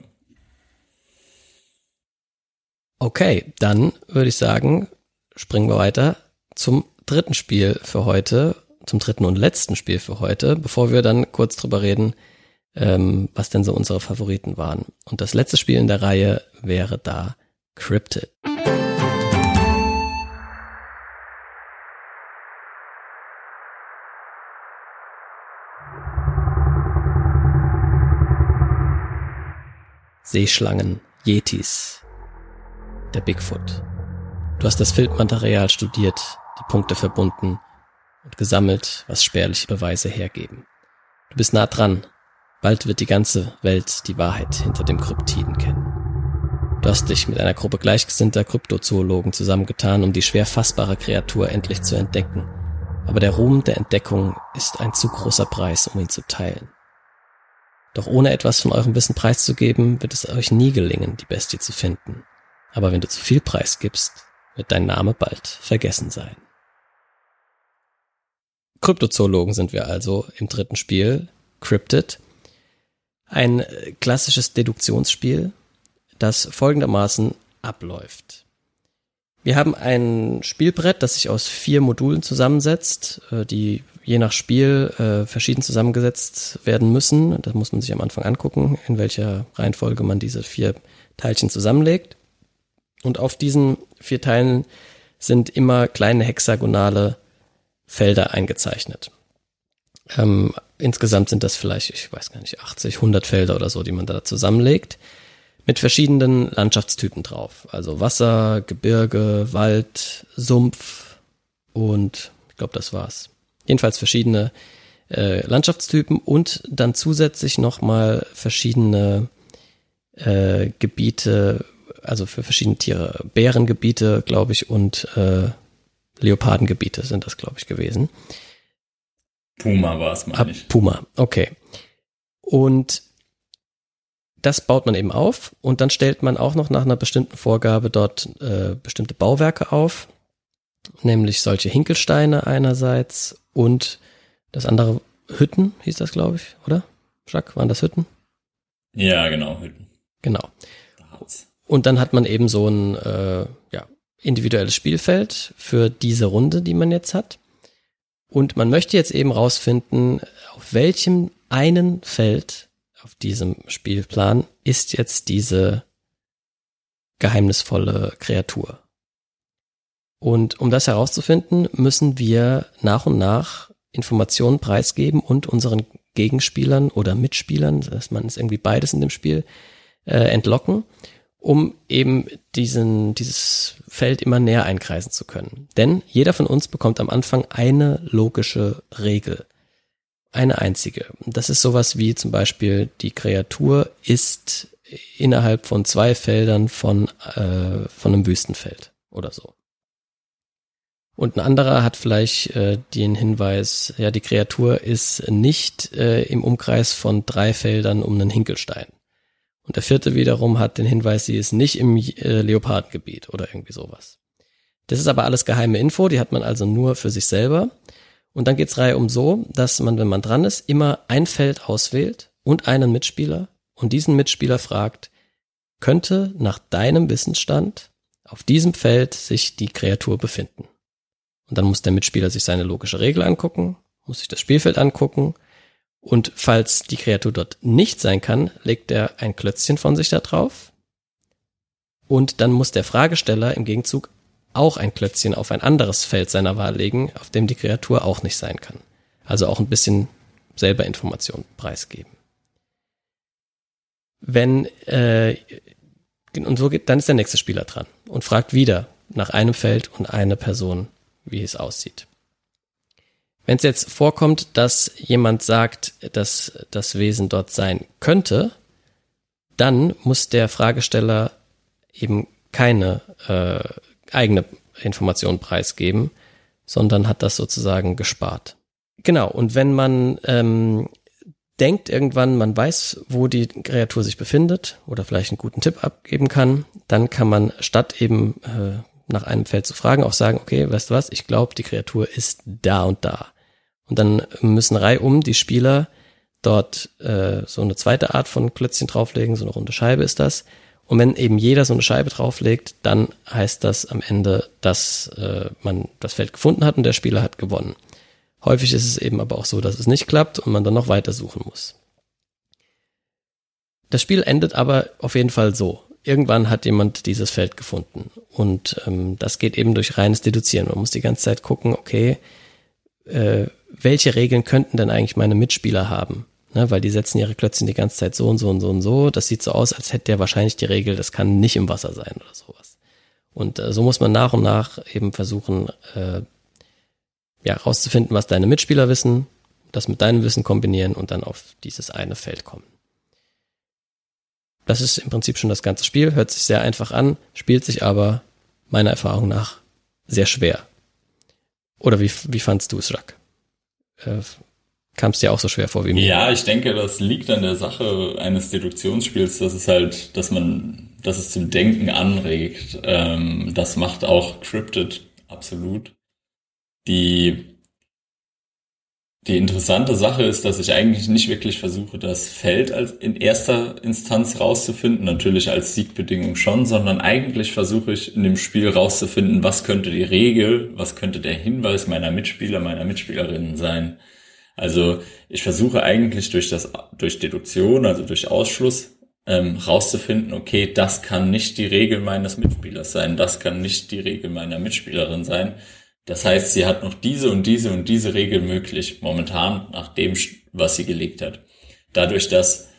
Okay, dann würde ich sagen, springen wir weiter zum dritten und letzten Spiel für heute, bevor wir dann kurz drüber reden, was denn so unsere Favoriten waren. Und das letzte Spiel in der Reihe wäre da Cryptid. Seeschlangen, Yetis, der Bigfoot. Du hast das Filmmaterial studiert, die Punkte verbunden und gesammelt, was spärliche Beweise hergeben. Du bist nah dran. Bald wird die ganze Welt die Wahrheit hinter dem Kryptiden kennen. Du hast dich mit einer Gruppe gleichgesinnter Kryptozoologen zusammengetan, um die schwer fassbare Kreatur endlich zu entdecken. Aber der Ruhm der Entdeckung ist ein zu großer Preis, um ihn zu teilen. Doch ohne etwas von eurem Wissen preiszugeben, wird es euch nie gelingen, die Bestie zu finden. Aber wenn du zu viel Preis gibst, wird dein Name bald vergessen sein. Kryptozoologen sind wir also im dritten Spiel, Cryptid. Ein klassisches Deduktionsspiel, das folgendermaßen abläuft. Wir haben ein Spielbrett, das sich aus 4 Modulen zusammensetzt, die je nach Spiel verschieden zusammengesetzt werden müssen. Da muss man sich am Anfang angucken, in welcher Reihenfolge man diese 4 Teilchen zusammenlegt. Und auf diesen 4 Teilen sind immer kleine hexagonale Felder eingezeichnet. Insgesamt sind das vielleicht, ich weiß gar nicht, 80, 100 Felder oder so, die man da zusammenlegt, mit verschiedenen Landschaftstypen drauf. Also Wasser, Gebirge, Wald, Sumpf und ich glaube, das war's. Jedenfalls verschiedene Landschaftstypen und dann zusätzlich nochmal verschiedene Gebiete, also für verschiedene Tiere. Bärengebiete, glaube ich, und Leopardengebiete sind das, glaube ich, gewesen. Puma war es, meine ich. Puma, okay. Und das baut man eben auf und dann stellt man auch noch nach einer bestimmten Vorgabe dort bestimmte Bauwerke auf, nämlich solche Hinkelsteine einerseits und das andere Hütten, hieß das, glaube ich, oder? Jacques, waren das Hütten? Ja, genau, Hütten. Genau. Und dann hat man eben so ein individuelles Spielfeld für diese Runde, die man jetzt hat. Und man möchte jetzt eben rausfinden, auf welchem einen Feld auf diesem Spielplan ist jetzt diese geheimnisvolle Kreatur. Und um das herauszufinden, müssen wir nach und nach Informationen preisgeben und unseren Gegenspielern oder Mitspielern, dass man es irgendwie beides in dem Spiel entlocken, um eben dieses Feld immer näher einkreisen zu können. Denn jeder von uns bekommt am Anfang eine logische Regel. Eine einzige. Das ist sowas wie zum Beispiel, die Kreatur ist innerhalb von 2 Feldern von einem Wüstenfeld oder so. Und ein anderer hat vielleicht den Hinweis, ja, die Kreatur ist nicht im Umkreis von 3 Feldern um einen Hinkelstein. Und der vierte wiederum hat den Hinweis, sie ist nicht im Leopardengebiet oder irgendwie sowas. Das ist aber alles geheime Info, die hat man also nur für sich selber. Und dann geht's reihum so, dass man, wenn man dran ist, immer ein Feld auswählt und einen Mitspieler und diesen Mitspieler fragt, könnte nach deinem Wissensstand auf diesem Feld sich die Kreatur befinden? Und dann muss der Mitspieler sich seine logische Regel angucken, muss sich das Spielfeld angucken. Und falls die Kreatur dort nicht sein kann, legt er ein Klötzchen von sich da drauf. Und dann muss der Fragesteller im Gegenzug auch ein Klötzchen auf ein anderes Feld seiner Wahl legen, auf dem die Kreatur auch nicht sein kann. Also auch ein bisschen selber Informationen preisgeben. Dann ist der nächste Spieler dran und fragt wieder nach einem Feld und einer Person, wie es aussieht. Wenn es jetzt vorkommt, dass jemand sagt, dass das Wesen dort sein könnte, dann muss der Fragesteller eben keine eigene Information preisgeben, sondern hat das sozusagen gespart. Genau, und wenn man denkt irgendwann, man weiß, wo die Kreatur sich befindet oder vielleicht einen guten Tipp abgeben kann, dann kann man statt eben nach einem Feld zu fragen, auch sagen, okay, weißt du was, ich glaube, die Kreatur ist da und da. Und dann müssen reihum die Spieler dort so eine zweite Art von Klötzchen drauflegen, so eine runde Scheibe ist das. Und wenn eben jeder so eine Scheibe drauflegt, dann heißt das am Ende, dass man das Feld gefunden hat und der Spieler hat gewonnen. Häufig ist es eben aber auch so, dass es nicht klappt und man dann noch weiter suchen muss. Das Spiel endet aber auf jeden Fall so. Irgendwann hat jemand dieses Feld gefunden und das geht eben durch reines Deduzieren. Man muss die ganze Zeit gucken, okay, welche Regeln könnten denn eigentlich meine Mitspieler haben? Ne, weil die setzen ihre Klötzchen die ganze Zeit so und so und so und so. Das sieht so aus, als hätte der wahrscheinlich die Regel, das kann nicht im Wasser sein oder sowas. Und so muss man nach und nach eben versuchen, rauszufinden, was deine Mitspieler wissen, das mit deinem Wissen kombinieren und dann auf dieses eine Feld kommen. Das ist im Prinzip schon das ganze Spiel, hört sich sehr einfach an, spielt sich aber meiner Erfahrung nach sehr schwer. Oder wie fandst du es, Jacques? Kam es dir auch so schwer vor wie mir? Ja, ich denke, das liegt an der Sache eines Deduktionsspiels, dass es zum Denken anregt. Das macht auch Cryptid absolut. Die interessante Sache ist, dass ich eigentlich nicht wirklich versuche, das Feld als in erster Instanz rauszufinden, natürlich als Siegbedingung schon, sondern eigentlich versuche ich in dem Spiel rauszufinden, was könnte die Regel, was könnte der Hinweis meiner Mitspieler, meiner Mitspielerinnen sein. Also ich versuche eigentlich durch Deduktion, also durch Ausschluss, rauszufinden, okay, das kann nicht die Regel meines Mitspielers sein, das kann nicht die Regel meiner Mitspielerin sein. Das heißt, sie hat noch diese und diese und diese Regel möglich. Momentan, nach dem, was sie gelegt hat. Dadurch, dass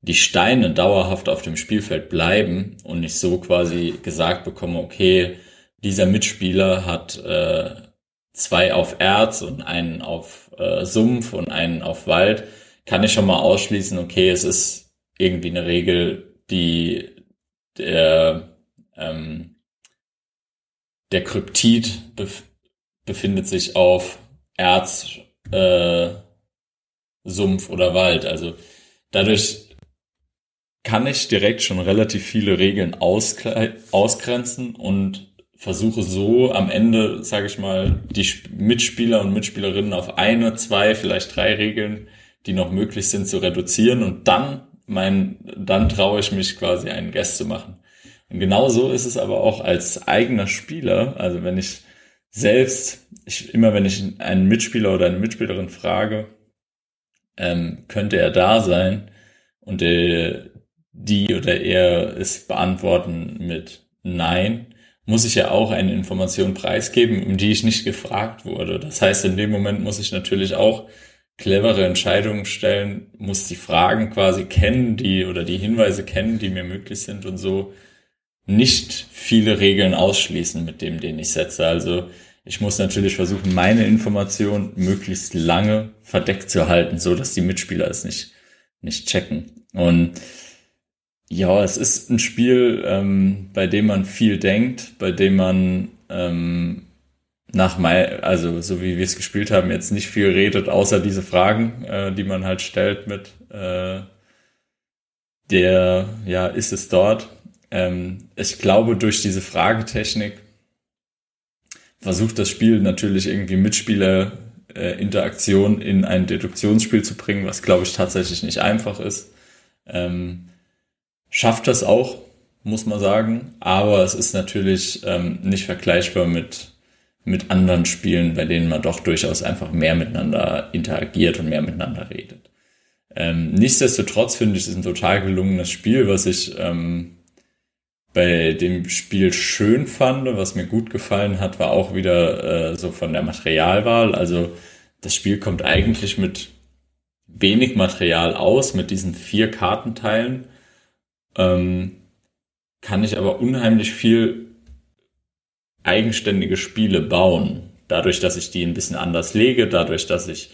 die Steine dauerhaft auf dem Spielfeld bleiben und ich so quasi gesagt bekomme, okay, dieser Mitspieler hat 2 auf Erz und 1 auf Sumpf und 1 auf Wald, kann ich schon mal ausschließen, okay, es ist irgendwie eine Regel, die der Cryptid befindet sich auf Erz, Sumpf oder Wald. Also dadurch kann ich direkt schon relativ viele Regeln ausgrenzen und versuche so am Ende, sage ich mal, die Mitspieler und Mitspielerinnen auf 1, 2, vielleicht 3 Regeln, die noch möglich sind, zu reduzieren, und dann traue ich mich quasi, einen Guess zu machen. Und genau so ist es aber auch als eigener Spieler. Also wenn ich selbst, immer wenn ich einen Mitspieler oder eine Mitspielerin frage, könnte er da sein, und die oder er es beantworten mit Nein, muss ich ja auch eine Information preisgeben, um die ich nicht gefragt wurde. Das heißt, in dem Moment muss ich natürlich auch clevere Entscheidungen stellen, muss die Fragen quasi kennen, die Hinweise kennen, die mir möglich sind, und so nicht viele Regeln ausschließen mit dem, den ich setze. Also ich muss natürlich versuchen, meine Informationen möglichst lange verdeckt zu halten, so dass die Mitspieler es nicht checken. Und ja, es ist ein Spiel, bei dem man viel denkt, bei dem man also so wie wir es gespielt haben, jetzt nicht viel redet, außer diese Fragen, die man halt stellt mit ist es dort? Ich glaube, durch diese Fragetechnik versucht das Spiel natürlich irgendwie Mitspielerinteraktion in ein Deduktionsspiel zu bringen, was, glaube ich, tatsächlich nicht einfach ist. Schafft das auch, muss man sagen, aber es ist natürlich nicht vergleichbar mit anderen Spielen, bei denen man doch durchaus einfach mehr miteinander interagiert und mehr miteinander redet. Nichtsdestotrotz finde ich es ein total gelungenes Spiel, was ich bei dem Spiel schön fand. Was mir gut gefallen hat, war auch wieder so von der Materialwahl. Also das Spiel kommt eigentlich mit wenig Material aus, mit diesen 4 Kartenteilen. Kann ich aber unheimlich viel eigenständige Spiele bauen. Dadurch, dass ich die ein bisschen anders lege, dadurch, dass ich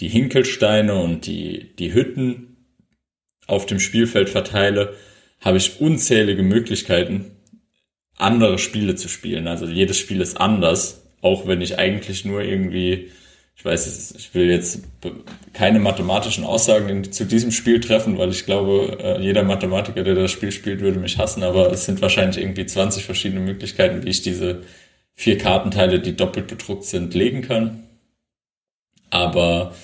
die Hinkelsteine und die Hütten auf dem Spielfeld verteile, habe ich unzählige Möglichkeiten, andere Spiele zu spielen. Also jedes Spiel ist anders, auch wenn ich eigentlich nur irgendwie, ich will jetzt keine mathematischen Aussagen zu diesem Spiel treffen, weil ich glaube, jeder Mathematiker, der das Spiel spielt, würde mich hassen, aber es sind wahrscheinlich irgendwie 20 verschiedene Möglichkeiten, wie ich diese 4 Kartenteile, die doppelt bedruckt sind, legen kann. Aber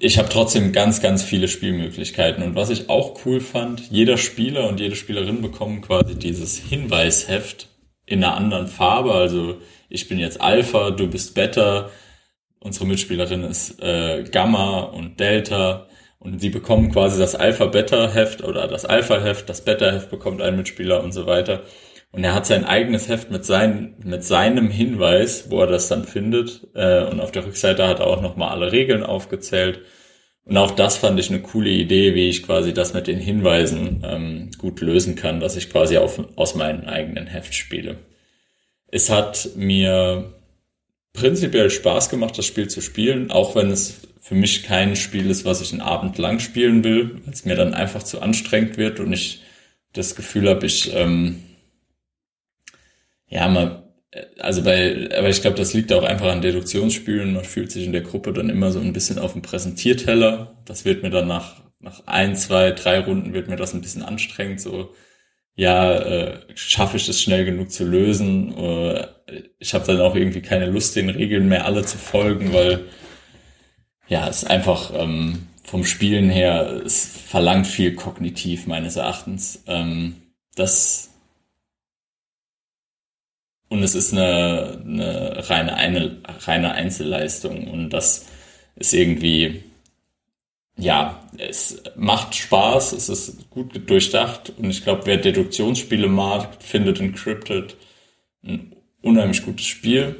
ich habe trotzdem ganz, ganz viele Spielmöglichkeiten. Und was ich auch cool fand, jeder Spieler und jede Spielerin bekommen quasi dieses Hinweisheft in einer anderen Farbe, also ich bin jetzt Alpha, du bist Beta, unsere Mitspielerin ist Gamma und Delta, und sie bekommen quasi das Alpha-Beta-Heft oder das Alpha-Heft, das Beta-Heft bekommt ein Mitspieler und so weiter. Und er hat sein eigenes Heft mit seinem Hinweis, wo er das dann findet, und auf der Rückseite hat er auch nochmal alle Regeln aufgezählt. Und auch das fand ich eine coole Idee, wie ich quasi das mit den Hinweisen gut lösen kann, dass ich quasi aus meinem eigenen Heft spiele. Es hat mir prinzipiell Spaß gemacht, das Spiel zu spielen, auch wenn es für mich kein Spiel ist, was ich einen Abend lang spielen will, weil es mir dann einfach zu anstrengend wird und ich das Gefühl habe, aber ich glaube, das liegt auch einfach an Deduktionsspielen. Man fühlt sich in der Gruppe dann immer so ein bisschen auf dem Präsentierteller. Das wird mir dann nach 1, 2, 3 Runden wird mir das ein bisschen anstrengend, so. Schaffe ich das schnell genug zu lösen? Ich habe dann auch irgendwie keine Lust, den Regeln mehr alle zu folgen, weil es einfach vom Spielen her, es verlangt viel kognitiv meines Erachtens. Und es ist eine reine Einzelleistung, und das ist irgendwie, es macht Spaß, es ist gut durchdacht, und ich glaube, wer Deduktionsspiele mag, findet in Cryptid ein unheimlich gutes Spiel.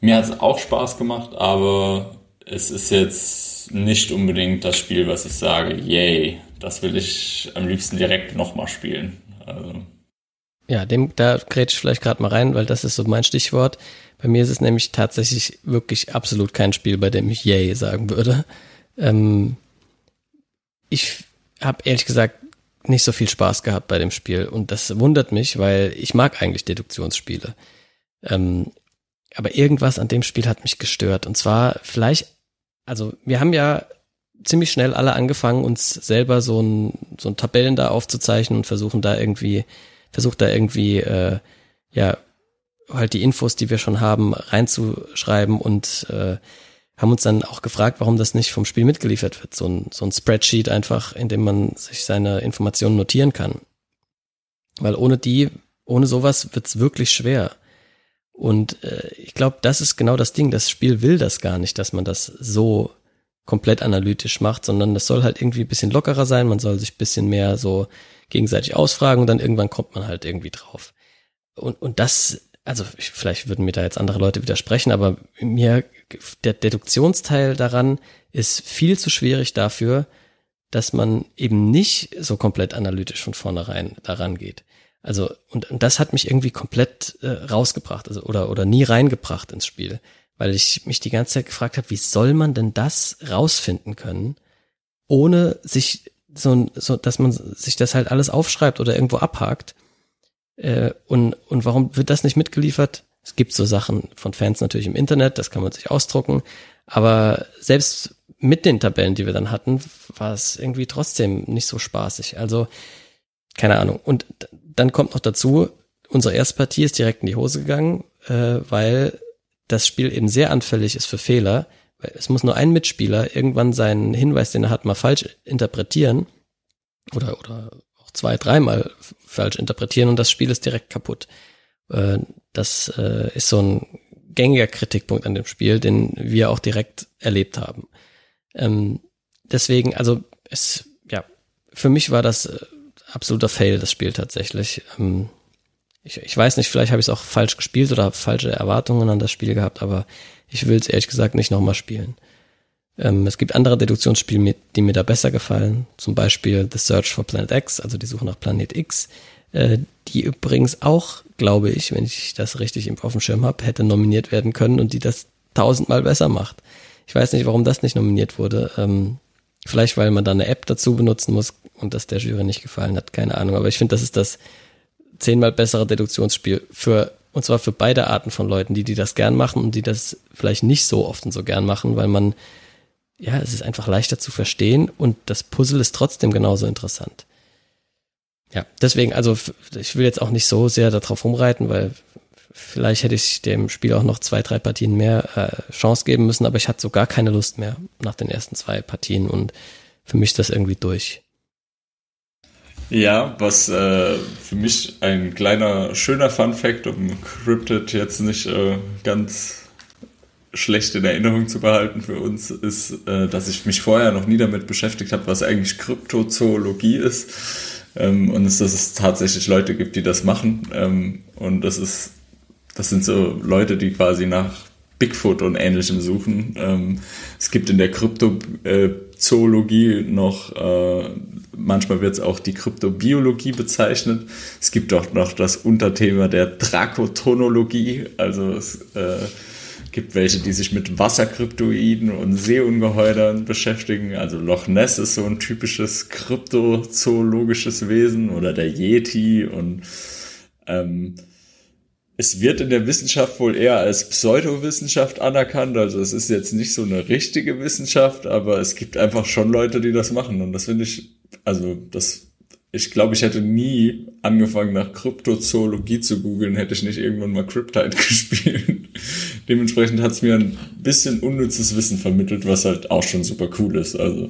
Mir hat es auch Spaß gemacht, aber es ist jetzt nicht unbedingt das Spiel, was ich sage, yay, das will ich am liebsten direkt nochmal spielen. Also. Ja, da grätsch ich vielleicht gerade mal rein, weil das ist so mein Stichwort. Bei mir ist es nämlich tatsächlich wirklich absolut kein Spiel, bei dem ich yay sagen würde. Ich habe ehrlich gesagt nicht so viel Spaß gehabt bei dem Spiel und das wundert mich, weil ich mag eigentlich Deduktionsspiele. Aber irgendwas an dem Spiel hat mich gestört und zwar vielleicht, also wir haben ja ziemlich schnell alle angefangen, uns selber so ein Tabellen da aufzuzeichnen und versucht da irgendwie die Infos, die wir schon haben, reinzuschreiben und haben uns dann auch gefragt, warum das nicht vom Spiel mitgeliefert wird. So ein Spreadsheet einfach, in dem man sich seine Informationen notieren kann. Weil ohne sowas wird's wirklich schwer. Und ich glaube, das ist genau das Ding. Das Spiel will das gar nicht, dass man das so komplett analytisch macht, sondern das soll halt irgendwie ein bisschen lockerer sein. Man soll sich ein bisschen mehr so gegenseitig ausfragen und dann irgendwann kommt man halt irgendwie drauf. Und das... Also vielleicht würden mir da jetzt andere Leute widersprechen, aber mir der Deduktionsteil daran ist viel zu schwierig dafür, dass man eben nicht so komplett analytisch von vornherein daran geht. Also und das hat mich irgendwie komplett rausgebracht, also oder nie reingebracht ins Spiel, weil ich mich die ganze Zeit gefragt habe, wie soll man denn das rausfinden können, ohne sich so dass man sich das halt alles aufschreibt oder irgendwo abhakt. Und warum wird das nicht mitgeliefert? Es gibt so Sachen von Fans natürlich im Internet, das kann man sich ausdrucken, aber selbst mit den Tabellen, die wir dann hatten, war es irgendwie trotzdem nicht so spaßig, also keine Ahnung. Und dann kommt noch dazu, unsere erste Partie ist direkt in die Hose gegangen, weil das Spiel eben sehr anfällig ist für Fehler, weil es muss nur ein Mitspieler irgendwann seinen Hinweis, den er hat, mal falsch interpretieren oder auch 2-3-mal falsch interpretieren und das Spiel ist direkt kaputt. Das ist so ein gängiger Kritikpunkt an dem Spiel, den wir auch direkt erlebt haben. Deswegen, also es, ja, für mich war das absoluter Fail, das Spiel tatsächlich. Ich weiß nicht, vielleicht habe ich es auch falsch gespielt oder habe falsche Erwartungen an das Spiel gehabt, aber ich will es ehrlich gesagt nicht nochmal spielen. Es gibt andere Deduktionsspiele, die mir da besser gefallen. Zum Beispiel The Search for Planet X, also die Suche nach Planet X, die übrigens auch, glaube ich, wenn ich das richtig auf dem Schirm habe, hätte nominiert werden können und die das 1000-mal besser macht. Ich weiß nicht, warum das nicht nominiert wurde. Vielleicht, weil man da eine App dazu benutzen muss und das der Jury nicht gefallen hat, keine Ahnung. Aber ich finde, das ist das 10-mal bessere Deduktionsspiel und zwar für beide Arten von Leuten, die das gern machen und die das vielleicht nicht so oft und so gern machen, weil man ja, es ist einfach leichter zu verstehen und das Puzzle ist trotzdem genauso interessant. Ja, deswegen, also ich will jetzt auch nicht so sehr darauf rumreiten, weil vielleicht hätte ich dem Spiel auch noch 2-3 Partien mehr Chance geben müssen, aber ich hatte so gar keine Lust mehr nach den ersten 2 Partien und für mich ist das irgendwie durch. Ja, was für mich ein kleiner, schöner Funfact, um Cryptid jetzt nicht ganz schlecht in Erinnerung zu behalten für uns ist, dass ich mich vorher noch nie damit beschäftigt habe, was eigentlich Kryptozoologie ist und dass es tatsächlich Leute gibt, die das machen und das sind so Leute, die quasi nach Bigfoot und Ähnlichem suchen. Es gibt in der Kryptozoologie noch, manchmal wird es auch die Kryptobiologie bezeichnet. Es gibt auch noch das Unterthema der Drakotonologie, also es gibt welche, die sich mit Wasserkryptoiden und Seeungeheudern beschäftigen. Also Loch Ness ist so ein typisches kryptozoologisches Wesen oder der Yeti. Und es wird in der Wissenschaft wohl eher als Pseudowissenschaft anerkannt. Also es ist jetzt nicht so eine richtige Wissenschaft, aber es gibt einfach schon Leute, die das machen. Und das finde ich, ich glaube, ich hätte nie angefangen, nach Kryptozoologie zu googeln, hätte ich nicht irgendwann mal Cryptid gespielt. Dementsprechend hat es mir ein bisschen unnützes Wissen vermittelt, was halt auch schon super cool ist. Also.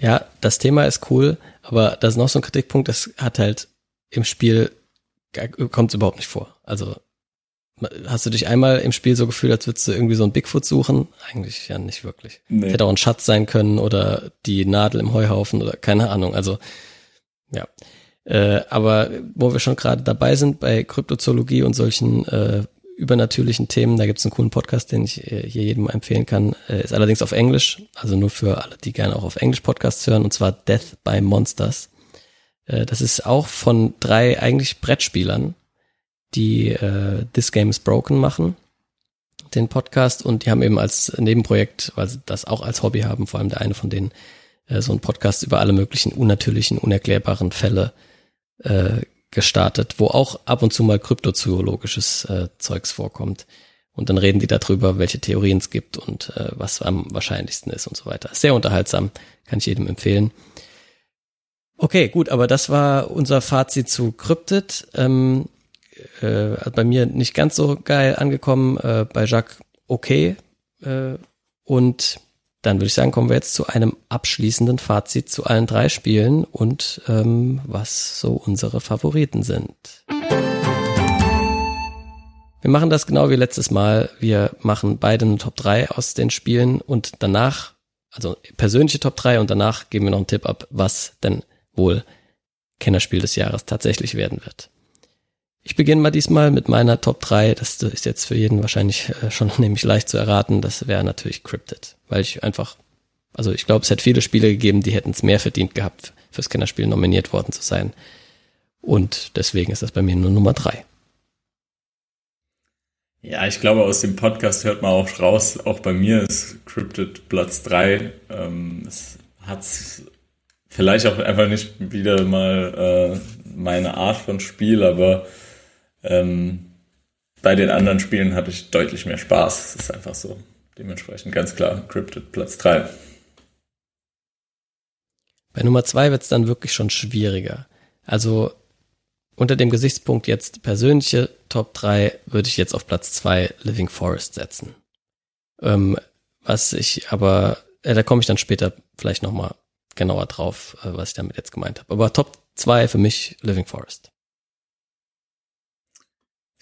Ja, das Thema ist cool, aber das ist noch so ein Kritikpunkt, das hat halt im Spiel, kommt es überhaupt nicht vor. Also hast du dich einmal im Spiel so gefühlt, als würdest du irgendwie so einen Bigfoot suchen? Eigentlich ja nicht wirklich. Nee. Hätte auch ein Schatz sein können oder die Nadel im Heuhaufen oder keine Ahnung. Also, ja. Aber wo wir schon gerade dabei sind bei Kryptozoologie und solchen übernatürlichen Themen. Da gibt es einen coolen Podcast, den ich hier jedem empfehlen kann. Ist allerdings auf Englisch, also nur für alle, die gerne auch auf Englisch Podcasts hören, und zwar Death by Monsters. Das ist auch von drei eigentlich Brettspielern, die This Game is Broken machen, den Podcast, und die haben eben als Nebenprojekt, weil sie das auch als Hobby haben, vor allem der eine von denen, so einen Podcast über alle möglichen unnatürlichen, unerklärbaren Fälle gestartet, wo auch ab und zu mal kryptozoologisches Zeugs vorkommt. Und dann reden die darüber, welche Theorien es gibt und was am wahrscheinlichsten ist und so weiter. Sehr unterhaltsam, kann ich jedem empfehlen. Okay, gut, aber das war unser Fazit zu Cryptid. Bei mir nicht ganz so geil angekommen, bei Jacques okay. Und dann würde ich sagen, kommen wir jetzt zu einem abschließenden Fazit zu allen drei Spielen und was so unsere Favoriten sind. Wir machen das genau wie letztes Mal. Wir machen beide eine Top 3 aus den Spielen und danach, also persönliche Top 3, und danach geben wir noch einen Tipp ab, was denn wohl Kennerspiel des Jahres tatsächlich werden wird. Ich beginne mal diesmal mit meiner Top 3. Das ist jetzt für jeden wahrscheinlich schon nämlich leicht zu erraten. Das wäre natürlich Cryptid, weil ich einfach, also ich glaube, es hätte viele Spiele gegeben, die hätten es mehr verdient gehabt, fürs Kennerspiel nominiert worden zu sein. Und deswegen ist das bei mir nur Nummer 3. Ja, ich glaube, aus dem Podcast hört man auch raus, auch bei mir ist Cryptid Platz 3. Es hat vielleicht auch einfach nicht wieder mal meine Art von Spiel, aber bei den anderen Spielen hatte ich deutlich mehr Spaß. Das ist einfach so. Dementsprechend ganz klar Cryptid Platz 3. Bei Nummer 2 wird es dann wirklich schon schwieriger. Also unter dem Gesichtspunkt jetzt persönliche Top 3 würde ich jetzt auf Platz 2 Living Forest setzen. Da komme ich dann später vielleicht nochmal genauer drauf, was ich damit jetzt gemeint habe. Aber Top 2 für mich Living Forest.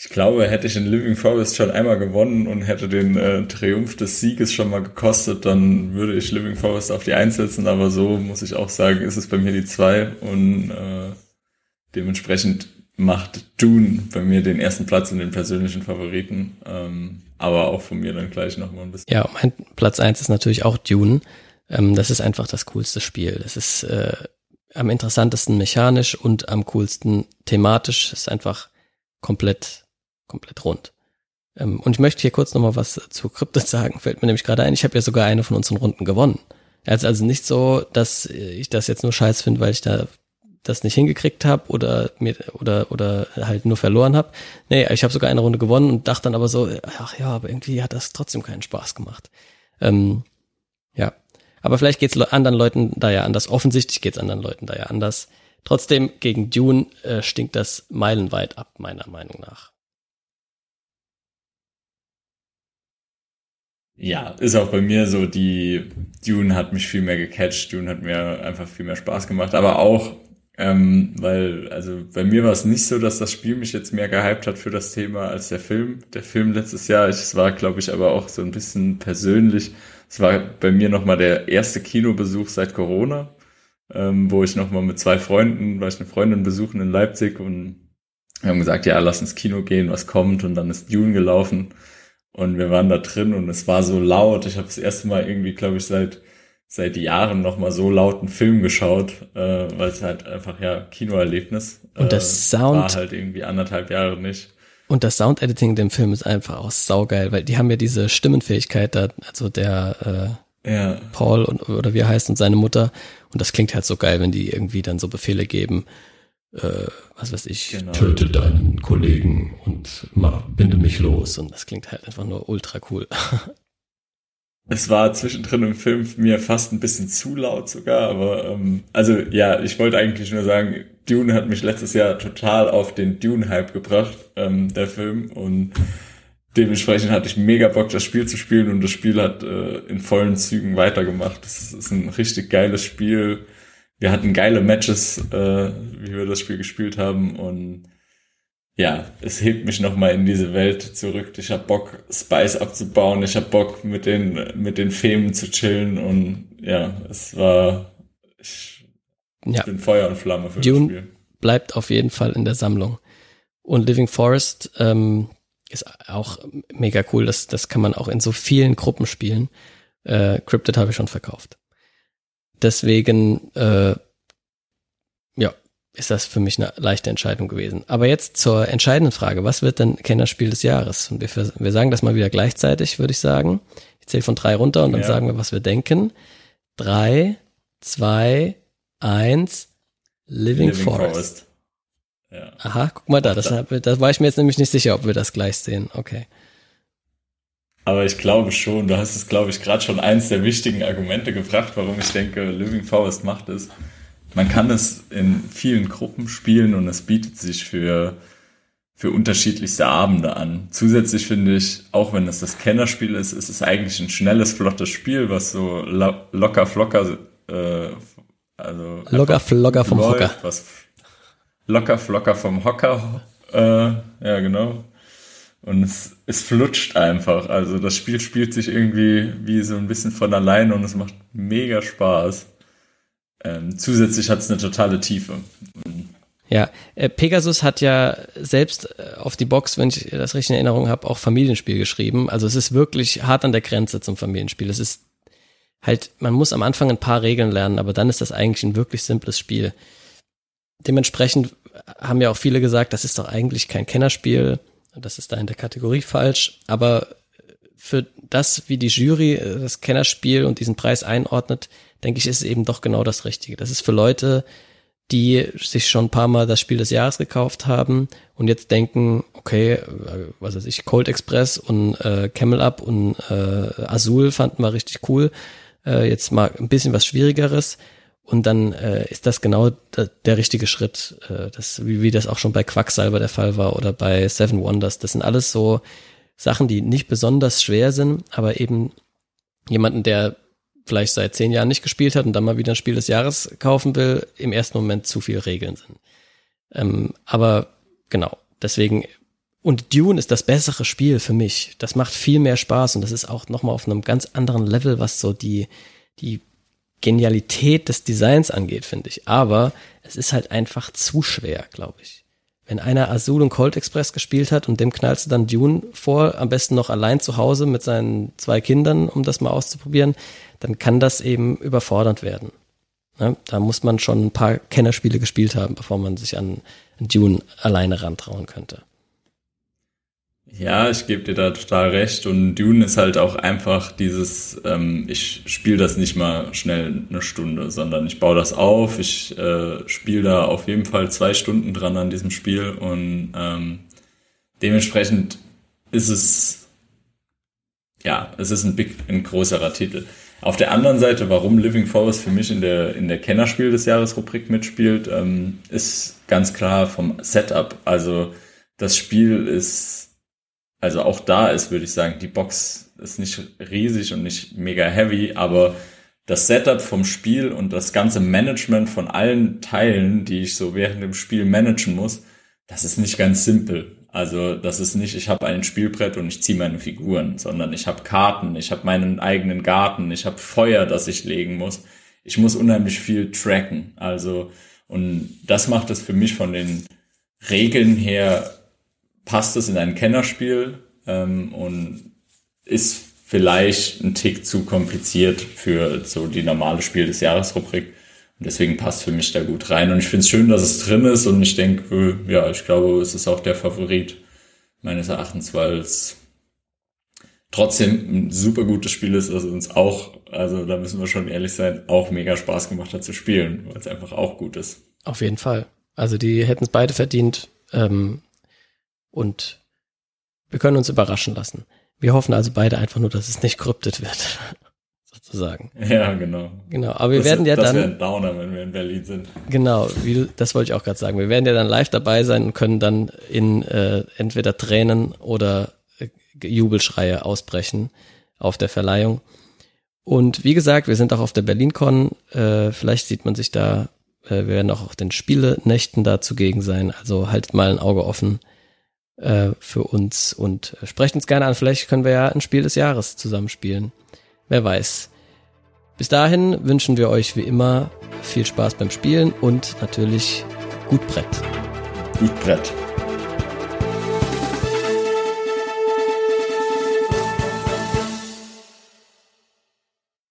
Ich glaube, hätte ich in Living Forest schon einmal gewonnen und hätte den Triumph des Sieges schon mal gekostet, dann würde ich Living Forest auf die 1 setzen, aber so muss ich auch sagen, ist es bei mir die 2 und dementsprechend macht Dune bei mir den ersten Platz in den persönlichen Favoriten, aber auch von mir dann gleich nochmal ein bisschen. Ja, mein Platz 1 ist natürlich auch Dune. Das ist einfach das coolste Spiel. Das ist am interessantesten mechanisch und am coolsten thematisch. Das ist einfach komplett rund. Und ich möchte hier kurz nochmal was zu Cryptid sagen. Fällt mir nämlich gerade ein, ich habe ja sogar eine von unseren Runden gewonnen. Also nicht so, dass ich das jetzt nur scheiß finde, weil ich da das nicht hingekriegt habe oder halt nur verloren habe. Nee, ich habe sogar eine Runde gewonnen und dachte dann aber so, ach ja, aber irgendwie hat das trotzdem keinen Spaß gemacht. Ja. Aber vielleicht geht's anderen Leuten da ja anders. Offensichtlich geht's anderen Leuten da ja anders. Trotzdem, gegen Dune stinkt das meilenweit ab, meiner Meinung nach. Ja, ist auch bei mir so, Dune hat mich viel mehr gecatcht. Dune hat mir einfach viel mehr Spaß gemacht. Aber auch, weil, also bei mir war es nicht so, dass das Spiel mich jetzt mehr gehypt hat für das Thema als der Film. Der Film letztes Jahr, es war, glaube ich, aber auch so ein bisschen persönlich. Es war bei mir nochmal der erste Kinobesuch seit Corona, wo ich nochmal mit zwei Freunden, weil ich eine Freundin besuchen in Leipzig, und wir haben gesagt, ja, lass ins Kino gehen, was kommt, und dann ist Dune gelaufen und wir waren da drin und es war so laut. Ich habe das erste Mal irgendwie, glaube ich, seit Jahren nochmal so laut einen Film geschaut, weil es halt einfach, ja, Kinoerlebnis und das Sound war halt irgendwie 1,5 Jahre nicht. Und das Soundediting in dem Film ist einfach auch saugeil, weil die haben ja diese Stimmenfähigkeit da, also der Paul oder wie er heißt und seine Mutter, und das klingt halt so geil, wenn die irgendwie dann so Befehle geben, was weiß ich, genau. Töte deinen Kollegen und binde mich los, und das klingt halt einfach nur ultra cool. Es war zwischendrin im Film mir fast ein bisschen zu laut sogar, aber ich wollte eigentlich nur sagen, Dune hat mich letztes Jahr total auf den Dune-Hype gebracht, der Film, und dementsprechend hatte ich mega Bock, das Spiel zu spielen, und das Spiel hat in vollen Zügen weitergemacht. Das ist ein richtig geiles Spiel. Wir hatten geile Matches, wie wir das Spiel gespielt haben, und ja, es hebt mich nochmal in diese Welt zurück. Ich habe Bock, Spice abzubauen. Ich habe Bock, mit den Femen zu chillen. Und ja, es war... Ich bin Feuer und Flamme für Dune das Spiel. Bleibt auf jeden Fall in der Sammlung. Und Living Forest ist auch mega cool. Das kann man auch in so vielen Gruppen spielen. Cryptid habe ich schon verkauft. Deswegen, ja, ist das für mich eine leichte Entscheidung gewesen. Aber jetzt zur entscheidenden Frage. Was wird denn Kennerspiel des Jahres? Und wir sagen das mal wieder gleichzeitig, würde ich sagen. Ich zähle von 3 runter und dann sagen wir, was wir denken. 3, 2, 1, Living Forest. Ja. Aha, guck mal da. Das war ich mir jetzt nämlich nicht sicher, ob wir das gleich sehen. Okay. Aber ich glaube schon, du hast es, glaube ich, gerade schon eins der wichtigen Argumente gebracht, warum ich denke, Living Forest macht es. Man kann es in vielen Gruppen spielen und es bietet sich für unterschiedlichste Abende an. Zusätzlich finde ich, auch wenn es das Kennerspiel ist, ist es eigentlich ein schnelles, flottes Spiel, was so locker flocker vom Hocker, ja genau. Und es flutscht einfach. Also das Spiel spielt sich irgendwie wie so ein bisschen von alleine und es macht mega Spaß. Zusätzlich hat es eine totale Tiefe. Ja, Pegasus hat ja selbst auf die Box, wenn ich das richtig in Erinnerung habe, auch Familienspiel geschrieben. Also es ist wirklich hart an der Grenze zum Familienspiel. Es ist halt, man muss am Anfang ein paar Regeln lernen, aber dann ist das eigentlich ein wirklich simples Spiel. Dementsprechend haben ja auch viele gesagt, das ist doch eigentlich kein Kennerspiel. Das ist da in der Kategorie falsch, aber für das, wie die Jury das Kennerspiel und diesen Preis einordnet, denke ich, ist es eben doch genau das Richtige. Das ist für Leute, die sich schon ein paar Mal das Spiel des Jahres gekauft haben und jetzt denken, okay, was weiß ich, Cold Express und Camel Up und Azul fanden wir richtig cool, jetzt mal ein bisschen was Schwierigeres. Und dann ist das genau der richtige Schritt, wie das auch schon bei Quacksalber der Fall war oder bei Seven Wonders. Das sind alles so Sachen, die nicht besonders schwer sind, aber eben jemanden, der vielleicht seit 10 Jahren nicht gespielt hat und dann mal wieder ein Spiel des Jahres kaufen will, im ersten Moment zu viele Regeln sind. Aber genau, deswegen, und Dune ist das bessere Spiel für mich. Das macht viel mehr Spaß und das ist auch nochmal auf einem ganz anderen Level, was so die Genialität des Designs angeht, finde ich. Aber es ist halt einfach zu schwer, glaube ich. Wenn einer Azul und Cold Express gespielt hat und dem knallst du dann Dune vor, am besten noch allein zu Hause mit seinen 2 Kindern, um das mal auszuprobieren, dann kann das eben überfordernd werden. Ne? Da muss man schon ein paar Kennerspiele gespielt haben, bevor man sich an Dune alleine rantrauen könnte. Ja, ich gebe dir da total recht und Dune ist halt auch einfach dieses, ich spiele das nicht mal schnell eine Stunde, sondern ich baue das auf, ich spiele da auf jeden Fall 2 Stunden dran an diesem Spiel und dementsprechend ist es, ja, es ist ein größerer Titel. Auf der anderen Seite, warum Living Forest für mich in der Kennerspiel des Jahres Rubrik mitspielt, ist ganz klar vom Setup, also das Spiel ist, also auch da ist, würde ich sagen, die Box ist nicht riesig und nicht mega heavy, aber das Setup vom Spiel und das ganze Management von allen Teilen, die ich so während dem Spiel managen muss, das ist nicht ganz simpel. Also das ist nicht, ich habe ein Spielbrett und ich ziehe meine Figuren, sondern ich habe Karten, ich habe meinen eigenen Garten, ich habe Feuer, das ich legen muss. Ich muss unheimlich viel tracken. Also und das macht es für mich von den Regeln her, passt es in ein Kennerspiel und ist vielleicht ein Tick zu kompliziert für so die normale Spiel des Jahres-Rubrik. Und deswegen passt für mich da gut rein. Und ich finde es schön, dass es drin ist. Und ich denke, ja, ich glaube, es ist auch der Favorit meines Erachtens, weil es trotzdem ein super gutes Spiel ist, das uns auch, also da müssen wir schon ehrlich sein, auch mega Spaß gemacht hat zu spielen, weil es einfach auch gut ist. Auf jeden Fall. Also die hätten es beide verdient, und wir können uns überraschen lassen. Wir hoffen also beide einfach nur, dass es nicht Cryptid wird, sozusagen. Ja, genau. Genau, aber wir werden ja dann... Das wäre ein Downer, wenn wir in Berlin sind. Genau, das wollte ich auch gerade sagen. Wir werden ja dann live dabei sein und können dann in entweder Tränen oder Jubelschreie ausbrechen auf der Verleihung. Und wie gesagt, wir sind auch auf der BerlinCon. Vielleicht sieht man sich da. Wir werden auch auf den Spielenächten da zugegen sein. Also haltet mal ein Auge offen für uns und sprecht uns gerne an. Vielleicht können wir ja ein Spiel des Jahres zusammenspielen. Wer weiß. Bis dahin wünschen wir euch wie immer viel Spaß beim Spielen und natürlich gut Brett. Gut Brett.